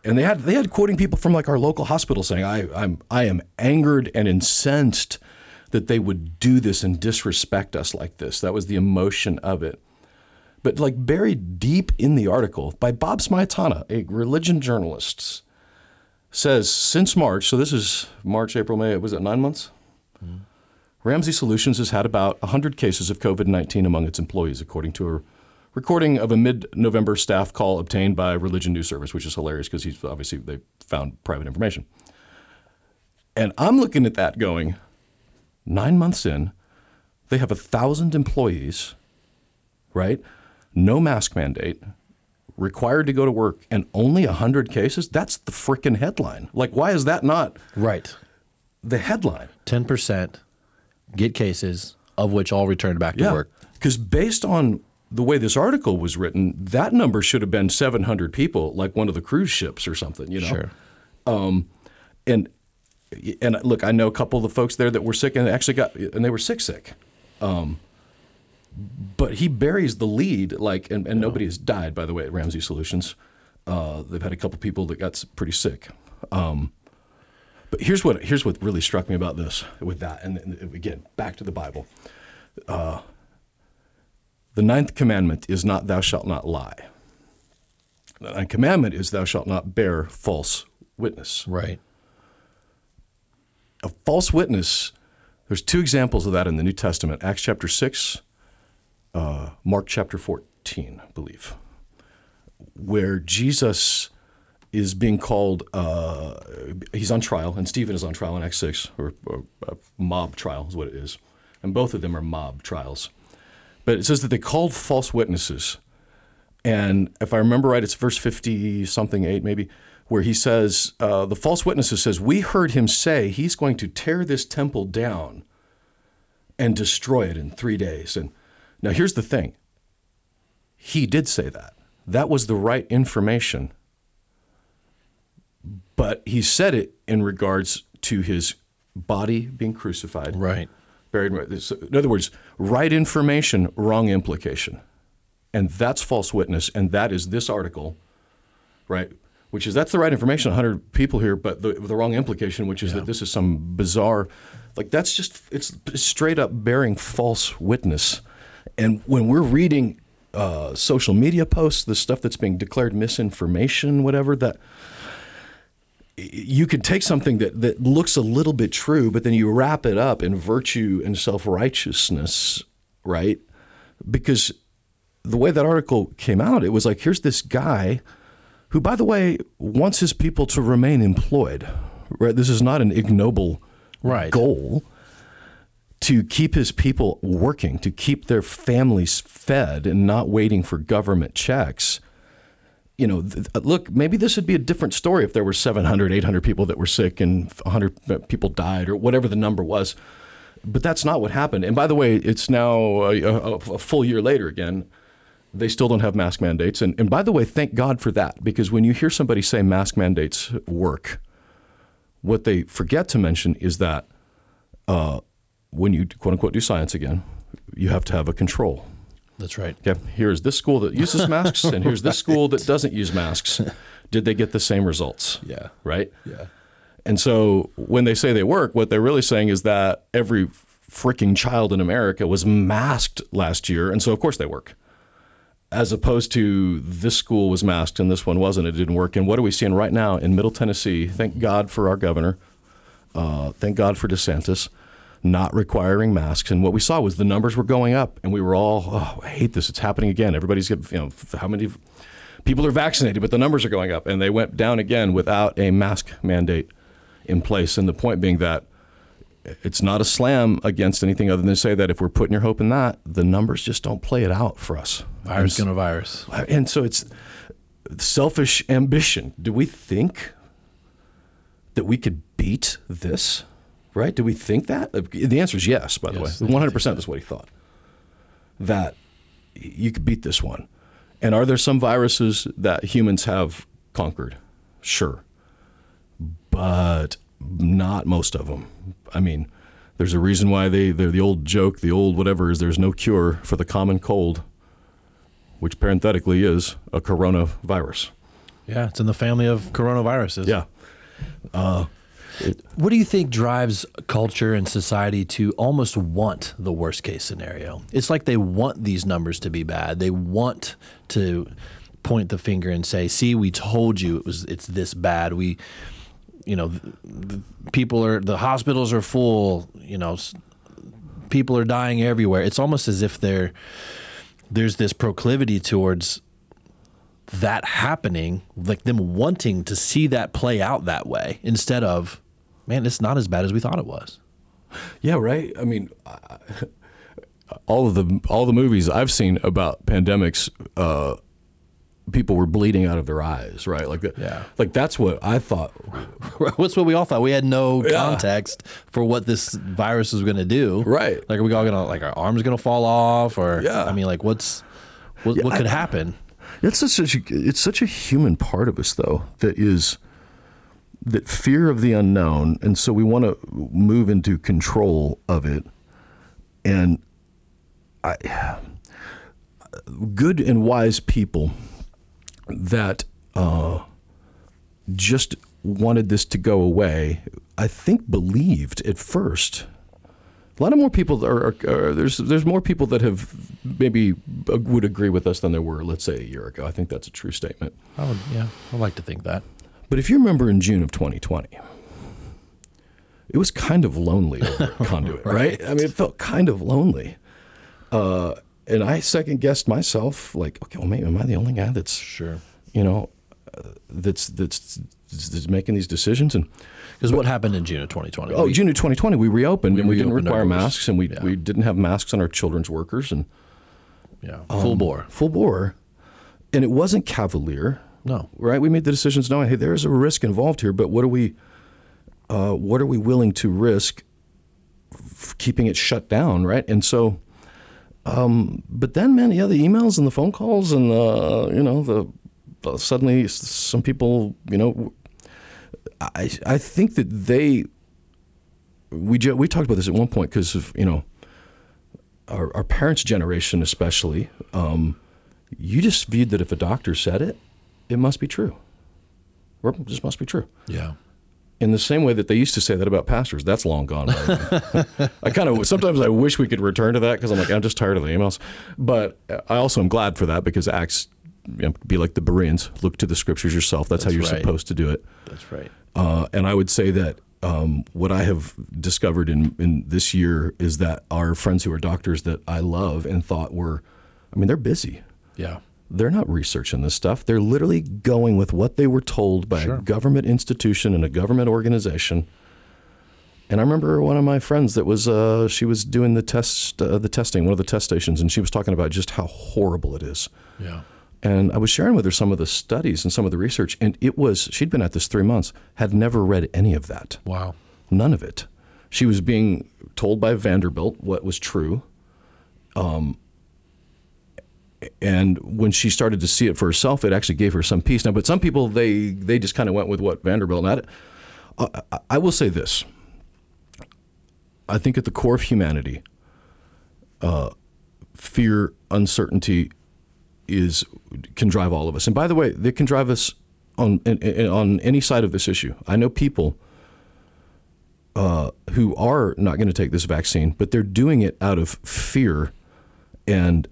And they had they had quoting people from like our local hospital saying, I I'm I am angered and incensed that they would do this and disrespect us like this. That was the emotion of it. But like buried deep in the article by Bob Smaitana, a religion journalist, says since March, so this is March, April, May, was it nine months? Mm-hmm. Ramsey Solutions has had about one hundred cases of COVID nineteen among its employees, according to a recording of a mid-November staff call obtained by Religion News Service, which is hilarious because he's obviously they found private information. And I'm looking at that going, nine months in, they have one thousand employees, right? No mask mandate, required to go to work, and only one hundred cases? That's the freaking headline. Like, why is that not right? The headline? ten percent get cases, of which all returned back to yeah, work. Because based on the way this article was written, that number should have been seven hundred people, like one of the cruise ships or something, you know? Sure. Um, and and look, I know a couple of the folks there that were sick and actually got, and they were sick, sick. Um, but he buries the lead, like, and, and yeah. nobody has died, by the way, at Ramsey Solutions. Uh, they've had a couple people that got pretty sick. Um, but here's what here's what really struck me about this, with that, and, and again, back to the Bible. Uh The ninth commandment is not thou shalt not lie. The ninth commandment is thou shalt not bear false witness. Right. A false witness, there's two examples of that in the New Testament. Acts chapter six, uh, Mark chapter fourteen, I believe, where Jesus is being called, uh, he's on trial, and Stephen is on trial in Acts six, or, or a mob trial is what it is. And both of them are mob trials. But it says that they called false witnesses. And if I remember right, it's verse fifty-something, eight maybe, where he says, uh, the false witnesses says, we heard him say he's going to tear this temple down and destroy it in three days. And now here's the thing. He did say that. That was the right information. But he said it in regards to his body being crucified. Right. Buried, in other words, right information, wrong implication. And that's false witness, and that is this article, right, which is that's the right information, one hundred people here, but the, the wrong implication, which is yeah. that this is some bizarre, like that's just, it's straight up bearing false witness. And when we're reading uh, social media posts, the stuff that's being declared misinformation, whatever, that you could take something that, that looks a little bit true, but then you wrap it up in virtue and self-righteousness, right? Because the way that article came out, it was like, here's this guy who, by the way, wants his people to remain employed, right? This is not an ignoble right. goal to keep his people working, to keep their families fed and not waiting for government checks. You know, th- look, maybe this would be a different story if there were seven hundred, eight hundred people that were sick and one hundred people died or whatever the number was. But that's not what happened. And by the way, it's now a, a, a full year later again. They still don't have mask mandates. And, and by the way, thank God for that, because when you hear somebody say mask mandates work, what they forget to mention is that uh, when you, quote unquote, do science again, you have to have a control. That's right. Yeah. Here's this school that uses masks, and here's right. this school that doesn't use masks. Did they get the same results? Yeah. Right? Yeah. And so when they say they work, what they're really saying is that every freaking child in America was masked last year, and so of course they work. As opposed to this school was masked and this one wasn't, it didn't work. And what are we seeing right now in Middle Tennessee? Thank God for our governor. Uh, thank God for DeSantis. Not requiring masks. And what we saw was the numbers were going up, and we were all, oh, I hate this. It's happening again. Everybody's getting, you know, how many people are vaccinated, but the numbers are going up. And they went down again without a mask mandate in place. And the point being that it's not a slam against anything other than to say that if we're putting your hope in that, the numbers just don't play it out for us. Virus gonna virus. And so it's selfish ambition. Do we think that we could beat this? Right? Do we think that? The answer is yes, by the yes, way. one hundred percent is what he thought, that you could beat this one. And are there some viruses that humans have conquered? Sure. But not most of them. I mean, there's a reason why they, they're the old joke, the old whatever, is there's no cure for the common cold. which parenthetically is a coronavirus. Yeah, it's in the family of coronaviruses. Yeah. Uh, it, what do you think drives culture and society to almost want the worst case scenario? It's like they want these numbers to be bad. They want to point the finger and say, see, we told you it was it's this bad. We, you know, the, the people are, the hospitals are full, you know, people are dying everywhere. It's almost as if they're, there's this proclivity towards that happening, like them wanting to see that play out that way instead of, man, it's not as bad as we thought it was. Yeah, right. I mean, I, all of the all the movies I've seen about pandemics, uh, people were bleeding out of their eyes, right? Like, the, yeah. like that's what I thought. What's what we all thought. We had no yeah. context for what this virus was going to do. Right. Like, are we all going to, like, our arms going to fall off? Or, yeah. I mean, like, what's, what, yeah, what could I, happen? It's such a, it's such a human part of us, though, that is that fear of the unknown. And so we want to move into control of it. And I, good and wise people that uh, just wanted this to go away, I think believed at first. A lot of more people are, are, are there's there's more people that have maybe would agree with us than there were, let's say, a year ago. I think that's a true statement. I would, yeah, I like to think that. But if you remember in June of twenty twenty, it was kind of lonely over at Conduit, right. right? I mean, it felt kind of lonely. Uh, and I second guessed myself, like, okay, well, maybe am I the only guy that's sure, you know, uh, that's that's. Is making these decisions. And because what happened in June of twenty twenty? Oh, we, June of twenty twenty, we reopened we and we reopened didn't require masks, and we, yeah. we didn't have masks on our children's workers, and yeah, um, full bore, full bore, and it wasn't cavalier. No, right? We made the decisions knowing, hey, there is a risk involved here, but what are we, uh, what are we willing to risk, f- keeping it shut down, right? And so, um, but then, man, yeah, the emails and the phone calls and the, you know, the uh, suddenly some people, you know. I I think that they we we talked about this at one point because of you know our, our parents' generation especially um, you just viewed that if a doctor said it it must be true or it just must be true yeah in the same way that they used to say that about pastors. That's long gone. Right? I kind of sometimes I wish we could return to that because I'm like I'm just tired of the emails, but I also am glad for that because Acts you know, be like the Bereans, look to the scriptures yourself. That's, That's how you're right. supposed to do it. That's right. Uh, and I would say that um, what I have discovered in, in this year is that our friends who are doctors that I love and thought were, I mean, they're busy. Yeah. They're not researching this stuff. They're literally going with what they were told by sure. a government institution and a government organization. And I remember one of my friends that was, uh, she was doing the test, uh, the testing, one of the test stations, and she was talking about just how horrible it is. Yeah. And I was sharing with her some of the studies and some of the research, and it was, she'd been at this three months, had never read any of that. Wow. None of it. She was being told by Vanderbilt what was true. Um, and when she started to see it for herself, it actually gave her some peace. Now, but some people, they, they just kind of went with what Vanderbilt, and I, I, I will say this. I think at the core of humanity, uh, fear, uncertainty, is can drive all of us. And by the way, they can drive us on in, in, on any side of this issue. I know people uh, who are not going to take this vaccine, but they're doing it out of fear and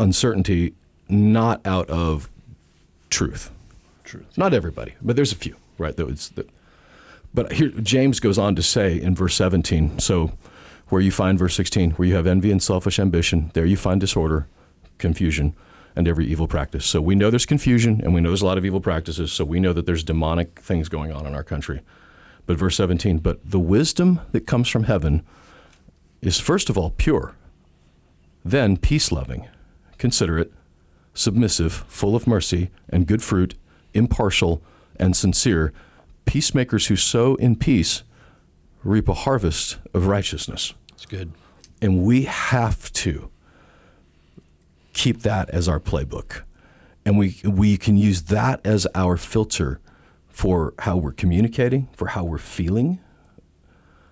uncertainty, not out of truth. Truth. Not everybody, but there's a few, right? That was the, but here, James goes on to say in verse seventeen, so where you find verse sixteen, where you have envy and selfish ambition, there you find disorder, confusion, and every evil practice. So we know there's confusion, and we know there's a lot of evil practices, so we know that there's demonic things going on in our country. But verse seventeen, but the wisdom that comes from heaven is first of all pure, then peace-loving, considerate, submissive, full of mercy and good fruit, impartial and sincere. Peacemakers who sow in peace reap a harvest of righteousness. That's good. And we have to keep that as our playbook, and we we can use that as our filter for how we're communicating, for how we're feeling.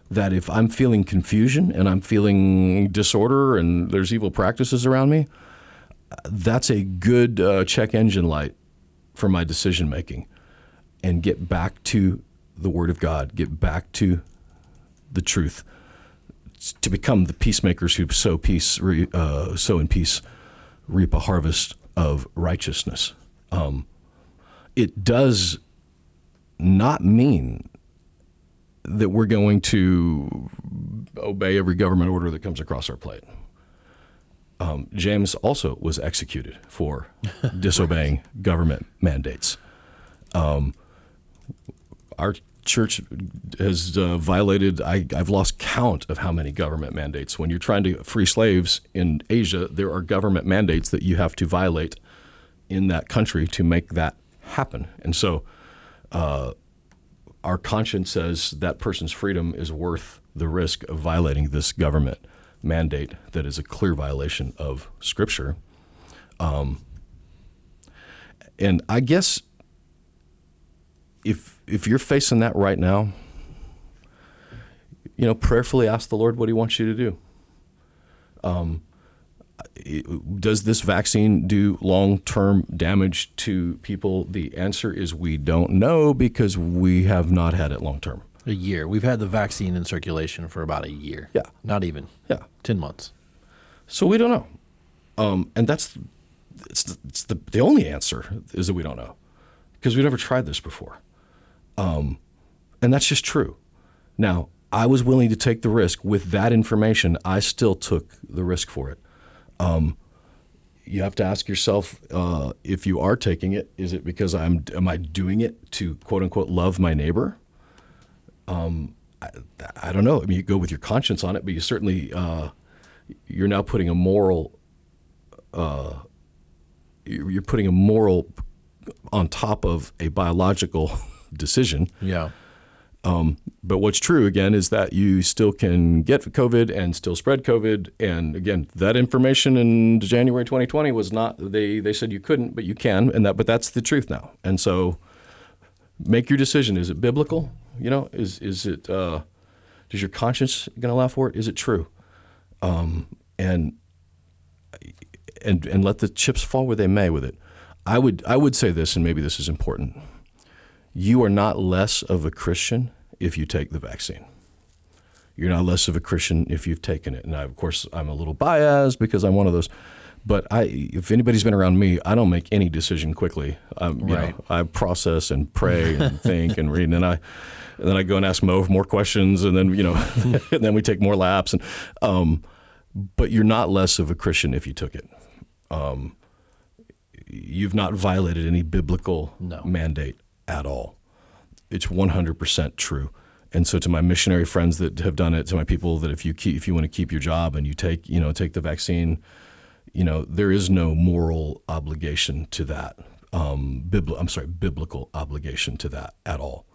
That if I'm feeling confusion and I'm feeling disorder and there's evil practices around me, that's a good uh, check engine light for my decision making, and get back to the Word of God, get back to the truth, to become the peacemakers who sow peace, re, uh, sow in peace, reap a harvest of righteousness. Um, it does not mean that we're going to obey every government order that comes across our plate. Um, James also was executed for disobeying right. government mandates. Um, our church has uh, violated, I, I've lost count of how many government mandates. When you're trying to free slaves in Asia, there are government mandates that you have to violate in that country to make that happen. And so uh, our conscience says that person's freedom is worth the risk of violating this government mandate that is a clear violation of Scripture. Um, and I guess if if you're facing that right now, you know, prayerfully ask the Lord what He wants you to do. Um, does this vaccine do long-term damage to people? The answer is we don't know, because we have not had it long-term. A year. We've had the vaccine in circulation for about a year. Yeah. Not even. Yeah. Ten months. So we don't know. Um, and that's it's the, it's the, the only answer is that we don't know, because we never tried this before. Um, and that's just true. Now, I was willing to take the risk. With that information, I still took the risk for it. Um, you have to ask yourself, uh, if you are taking it, is it because I'm, am I doing it to quote unquote love my neighbor? Um, I, I don't know. I mean, you go with your conscience on it, but you certainly uh, you're now putting a moral uh, you're putting a moral on top of a biological decision. Yeah. Um, but what's true again is that you still can get COVID and still spread COVID. And again, that information in January twenty twenty was not. They they said you couldn't, but you can. And that but that's the truth now. And so, make your decision. Is it biblical? You know, is is it? Uh, is your conscience going to allow for it? Is it true? Um, and and and let the chips fall where they may with it. I would I would say this, and maybe this is important. You are not less of a Christian if you take the vaccine. You're not less of a Christian if you've taken it. And I, of course, I'm a little biased because I'm one of those. But I, if anybody's been around me, I don't make any decision quickly. Um, you right. know, I process and pray and think and read, and then I, and then I go and ask Mo for more questions, and then you know, and then we take more laps. And um, but you're not less of a Christian if you took it. Um, you've not violated any biblical no. mandate at all. It's one hundred percent true. And so, to my missionary friends that have done it, to my people that if you keep, if you want to keep your job and you take, you know, take the vaccine. You know, there is no moral obligation to that. Um, bibl- I'm sorry, biblical obligation to that at all.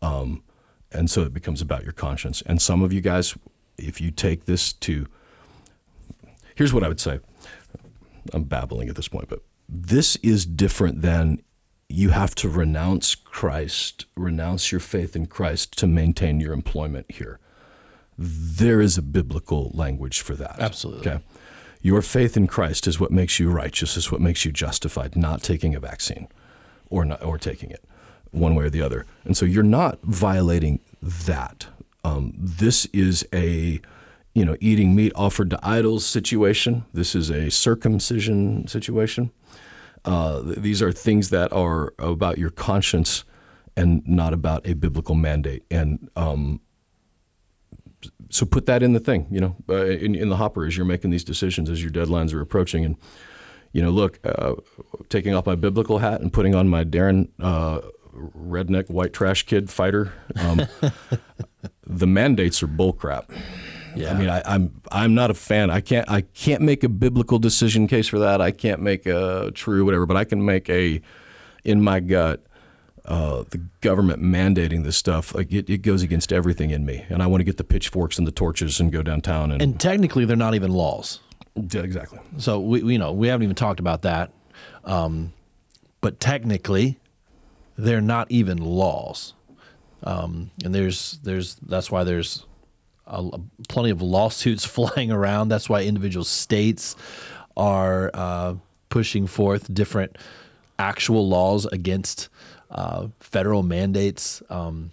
Um, and so it becomes about your conscience. And some of you guys, if you take this to, here's what I would say. I'm babbling at this point, but this is different than you have to renounce Christ, renounce your faith in Christ to maintain your employment here. There is a biblical language for that. Absolutely. Okay. Your faith in Christ is what makes you righteous, is what makes you justified, not taking a vaccine or not, or taking it one way or the other. And so you're not violating that. Um, this is a, you know, eating meat offered to idols situation. This is a circumcision situation. Uh, th- these are things that are about your conscience and not about a biblical mandate. And um So put that in the thing, you know, uh, in, in the hopper as you're making these decisions, as your deadlines are approaching. And, you know, look, uh, taking off my biblical hat and putting on my Darren uh, redneck white trash kid fighter, um, the mandates are bull crap. Yeah. I mean, I, I'm I'm not a fan. I can't I can't make a biblical decision case for that. I can't make a true whatever, but I can make a in my gut. Uh, the government mandating this stuff, like it, it goes against everything in me. And I want to get the pitchforks and the torches and go downtown. And, and technically, they're not even laws. Yeah, exactly. So, we, you know, we haven't even talked about that. Um, but technically, they're not even laws. Um, and there's there's that's why there's a, plenty of lawsuits flying around. That's why individual states are uh, pushing forth different actual laws against uh, federal mandates. Um,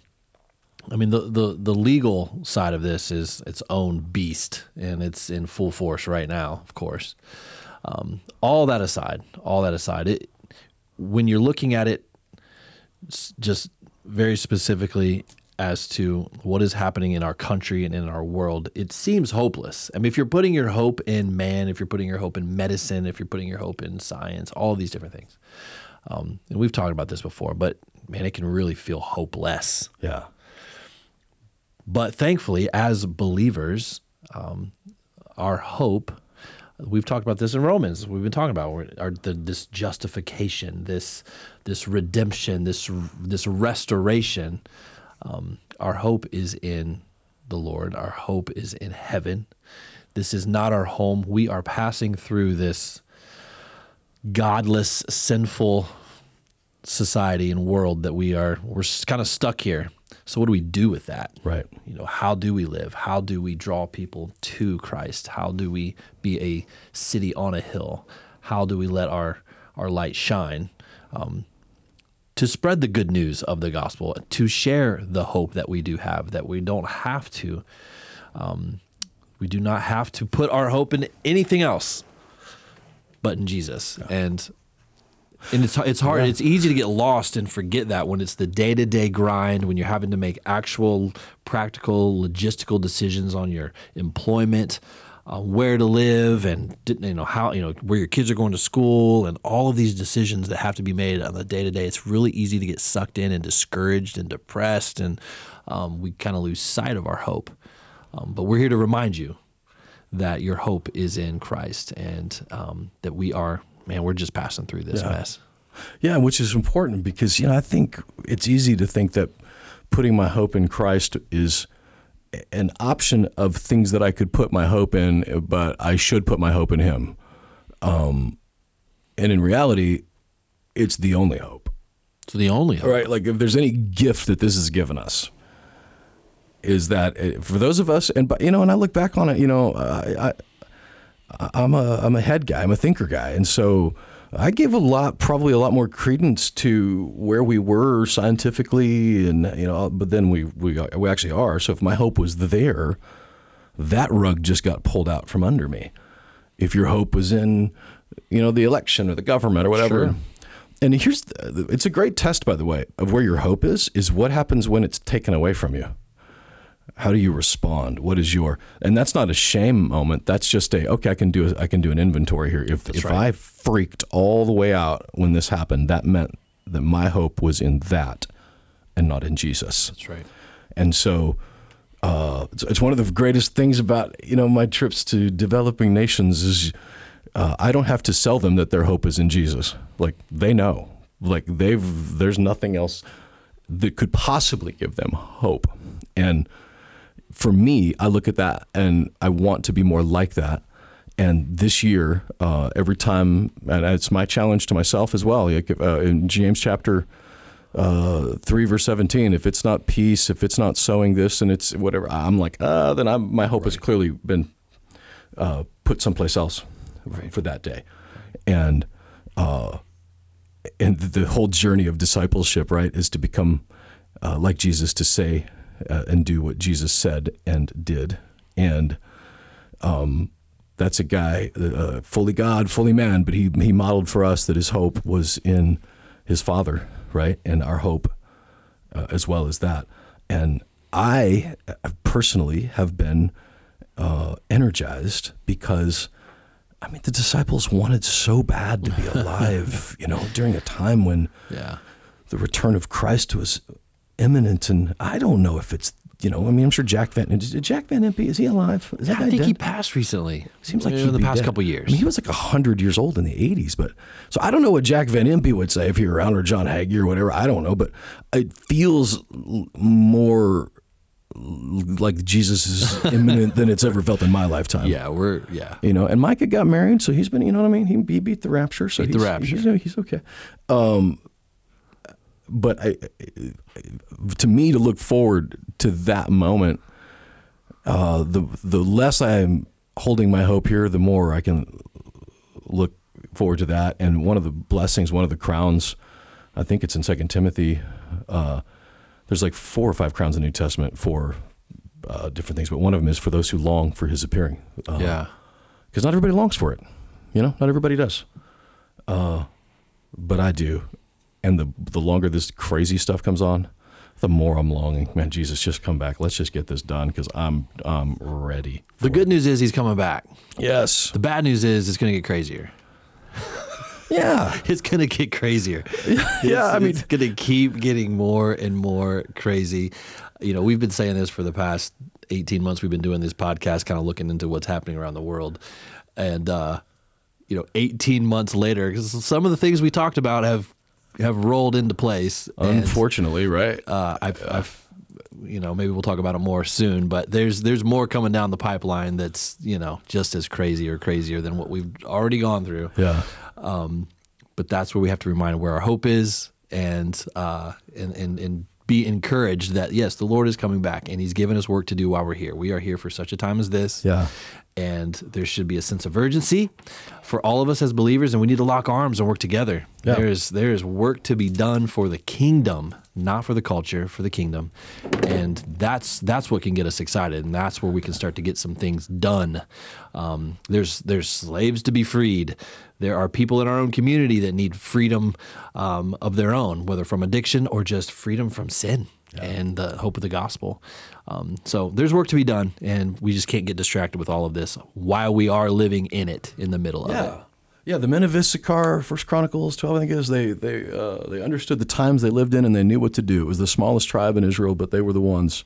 I mean, the, the, the legal side of this is its own beast, and it's in full force right now, of course. Um, all that aside, all that aside, it, when you're looking at it just very specifically as to what is happening in our country and in our world, it seems hopeless. I mean, if you're putting your hope in man, if you're putting your hope in medicine, if you're putting your hope in science, all these different things. Um, and we've talked about this before, but man, it can really feel hopeless. Yeah. But thankfully, as believers, um, our hope, we've talked about this in Romans, we've been talking about our, the, this justification, this this redemption, this this restoration. Um, our hope is in the Lord. Our hope is in heaven. This is not our home. We are passing through this godless, sinful society and world that we are, we're kind of stuck here. So what do we do with that? Right. You know, how do we live? How do we draw people to Christ? How do we be a city on a hill? How do we let our, our light shine? Um, to spread the good news of the gospel, to share the hope that we do have, that we don't have to, um, we do not have to put our hope in anything else but in Jesus. Yeah. And And it's it's hard. Yeah. It's easy to get lost and forget that when it's the day-to-day grind, when you're having to make actual, practical, logistical decisions on your employment, uh, where to live, and you know how you know where your kids are going to school, and all of these decisions that have to be made on the day-to-day. It's really easy to get sucked in and discouraged and depressed, and um, we kind of lose sight of our hope. Um, but we're here to remind you that your hope is in Christ, and um, that we are. Man, we're just passing through this yeah. mess. Yeah, which is important because, you know, I think it's easy to think that putting my hope in Christ is an option of things that I could put my hope in, but I should put my hope in him. Um, and in reality, it's the only hope. It's the only hope. Right, like if there's any gift that this has given us, is that it, for those of us, and you know, and I look back on it, you know, I, I I'm a I'm a head guy. I'm a thinker guy, and so I give a lot, probably a lot more credence to where we were scientifically, and you know. But then we we we actually are. So if my hope was there, that rug just got pulled out from under me. If your hope was in, you know, the election or the government or whatever, sure. And here's the, it's a great test, by the way, of where your hope is. Is what happens when it's taken away from you. How do you respond? What is your, and that's not a shame moment. That's just a, okay, I can do, a, I can do an inventory here. If that's if right. I freaked all the way out when this happened, that meant that my hope was in that and not in Jesus. That's right. And so, uh, it's, it's one of the greatest things about, you know, my trips to developing nations is, uh, I don't have to sell them that their hope is in Jesus. Like they know, like they've, there's nothing else that could possibly give them hope. And for me, I look at that and I want to be more like that. And this year, uh, every time, and it's my challenge to myself as well, like, uh, in James chapter uh, three, verse seventeen, if it's not peace, if it's not sowing this and it's whatever, I'm like, uh, then I'm, my hope right. has clearly been uh, put someplace else right. for that day. And, uh, and the whole journey of discipleship, right, is to become uh, like Jesus, to say, Uh, and do what Jesus said and did. And um, that's a guy, uh, fully God, fully man, but he he modeled for us that his hope was in his Father, right? And our hope uh, as well as that. And I personally have been uh, energized because, I mean, the disciples wanted so bad to be alive, you know, during a time when yeah. the return of Christ was imminent, and I don't know if it's, you know, I mean, I'm sure Jack Van, Jack Van Impey, is he alive? Is that I think dead? He passed recently. Seems like, you know, he'd in the past dead. couple of years. I mean, he was like one hundred years old in the eighties, but so I don't know what Jack Van Impey would say if he were around, or John Hagee or whatever. I don't know, but it feels more like Jesus is imminent than it's ever felt in my lifetime. Yeah, we're, yeah. You know, and Micah got married, so he's been, you know what I mean? He, he beat the rapture, so beat he's, the rapture. He's, he's okay. Um, But I, to me, to look forward to that moment, uh, the the less I'm holding my hope here, the more I can look forward to that. And one of the blessings, one of the crowns, I think it's in Second Timothy, uh, there's like four or five crowns in the New Testament for uh, different things, but one of them is for those who long for his appearing. Uh, yeah. Because not everybody longs for it. You know, not everybody does. Uh, but I do. And the the longer this crazy stuff comes on, the more I'm longing. Man, Jesus, just come back. Let's just get this done because I'm I'm ready. The good it. news is he's coming back. Yes. The bad news is it's going to get crazier. Yeah. It's going to get crazier. It's, yeah, I mean. It's going to keep getting more and more crazy. You know, we've been saying this for the past eighteen months. We've been doing this podcast, kind of looking into what's happening around the world. And, uh, you know, eighteen months later, because some of the things we talked about have have rolled into place. Unfortunately, and, right? Uh, I've, I've, you know, maybe we'll talk about it more soon, but there's there's more coming down the pipeline that's, you know, just as crazy or crazier than what we've already gone through. Yeah. Um, but that's where we have to remind where our hope is, and uh, and and and be encouraged that yes, the Lord is coming back, and He's given us work to do while we're here. We are here for such a time as this, yeah. And there should be a sense of urgency for all of us as believers, and we need to lock arms and work together. Yeah. There is there is work to be done for the kingdom, not for the culture, for the kingdom, and that's that's what can get us excited, and that's where we can start to get some things done. Um, there's there's slaves to be freed. There are people in our own community that need freedom um, of their own, whether from addiction or just freedom from sin yeah. and the hope of the gospel. Um, so there's work to be done, and we just can't get distracted with all of this while we are living in it, in the middle yeah. of it. Yeah, the men of Issachar, First Chronicles twelve, I think it is, they they uh, they understood the times they lived in, and they knew what to do. It was the smallest tribe in Israel, but they were the ones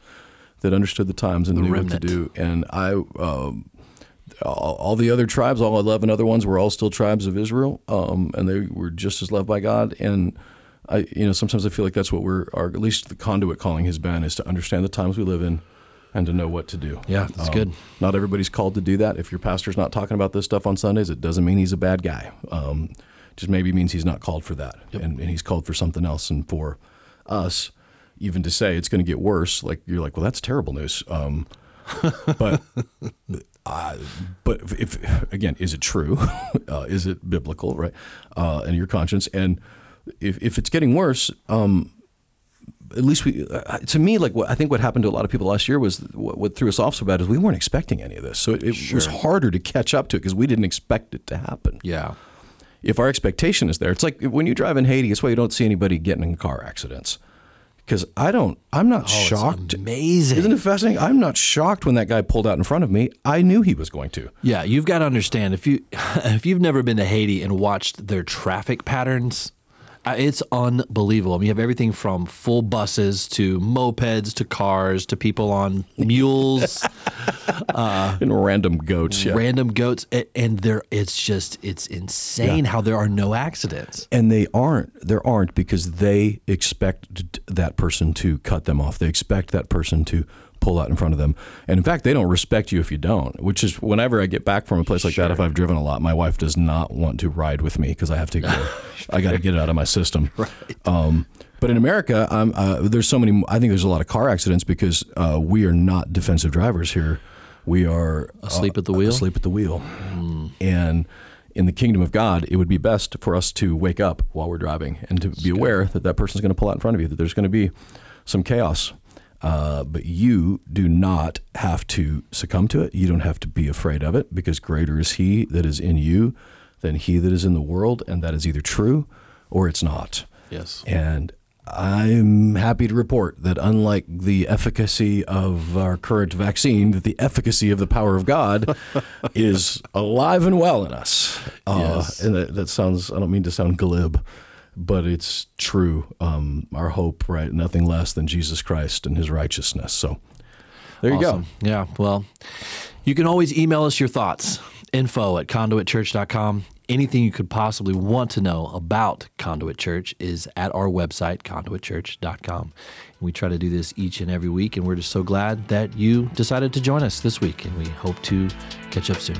that understood the times and the knew remnant. What to do. And I... Um, All, all the other tribes, all eleven other ones, were all still tribes of Israel, um, and they were just as loved by God. And I, you know, sometimes I feel like that's what we're, or at least the conduit calling has been, is to understand the times we live in and to know what to do. Yeah, that's um, good. Not everybody's called to do that. If your pastor's not talking about this stuff on Sundays, it doesn't mean he's a bad guy. Um, it just maybe means he's not called for that, yep. and, and he's called for something else. And for us, even to say it's going to get worse, like you're like, well, that's terrible news. Um, but. Uh, but if, again, is it true? Uh, is it biblical, right? Uh, and your conscience. And if, if it's getting worse, um, at least we, uh, to me, like what, I think what happened to a lot of people last year was what, what threw us off so bad is we weren't expecting any of this. So it, it sure. was harder to catch up to it because we didn't expect it to happen. Yeah. If our expectation is there, it's like when you drive in Haiti, it's why you don't see anybody getting in car accidents. Because I don't, I'm not oh, shocked. It's amazing. Isn't it fascinating? I'm not shocked when that guy pulled out in front of me. I knew he was going to. Yeah, you've got to understand, if, you, if you've never been to Haiti and watched their traffic patterns, it's unbelievable. I mean, you have everything from full buses to mopeds to cars to people on mules. uh, and random goats. Yeah. Random goats. And they're, it's just, it's insane yeah. how there are no accidents. And they aren't. There aren't because they expect that person to cut them off. They expect that person to pull out in front of them. And in fact, they don't respect you if you don't, which is whenever I get back from a place like sure. that, if I've driven a lot, my wife does not want to ride with me because I have to go, I got to get it out of my system. Right. Um, but in America, I'm, uh, there's so many, I think there's a lot of car accidents because uh, we are not defensive drivers here. We are asleep uh, at the wheel, asleep at the wheel. Mm. And in the kingdom of God, it would be best for us to wake up while we're driving and to That's be good. aware that that person's going to pull out in front of you, that there's going to be some chaos. Uh, but you do not have to succumb to it. You don't have to be afraid of it because greater is he that is in you than he that is in the world. And that is either true or it's not. Yes. And I'm happy to report that unlike the efficacy of our current vaccine, that the efficacy of the power of God is alive and well in us. Uh, yes. And that, that sounds, I don't mean to sound glib. But it's true. Um, our hope, right? Nothing less than Jesus Christ and his righteousness. So there you awesome. go. Yeah. Well, you can always email us your thoughts. Info at conduit church dot com. Anything you could possibly want to know about Conduit Church is at our website, conduit church dot com. And we try to do this each and every week. And we're just so glad that you decided to join us this week. And we hope to catch up soon.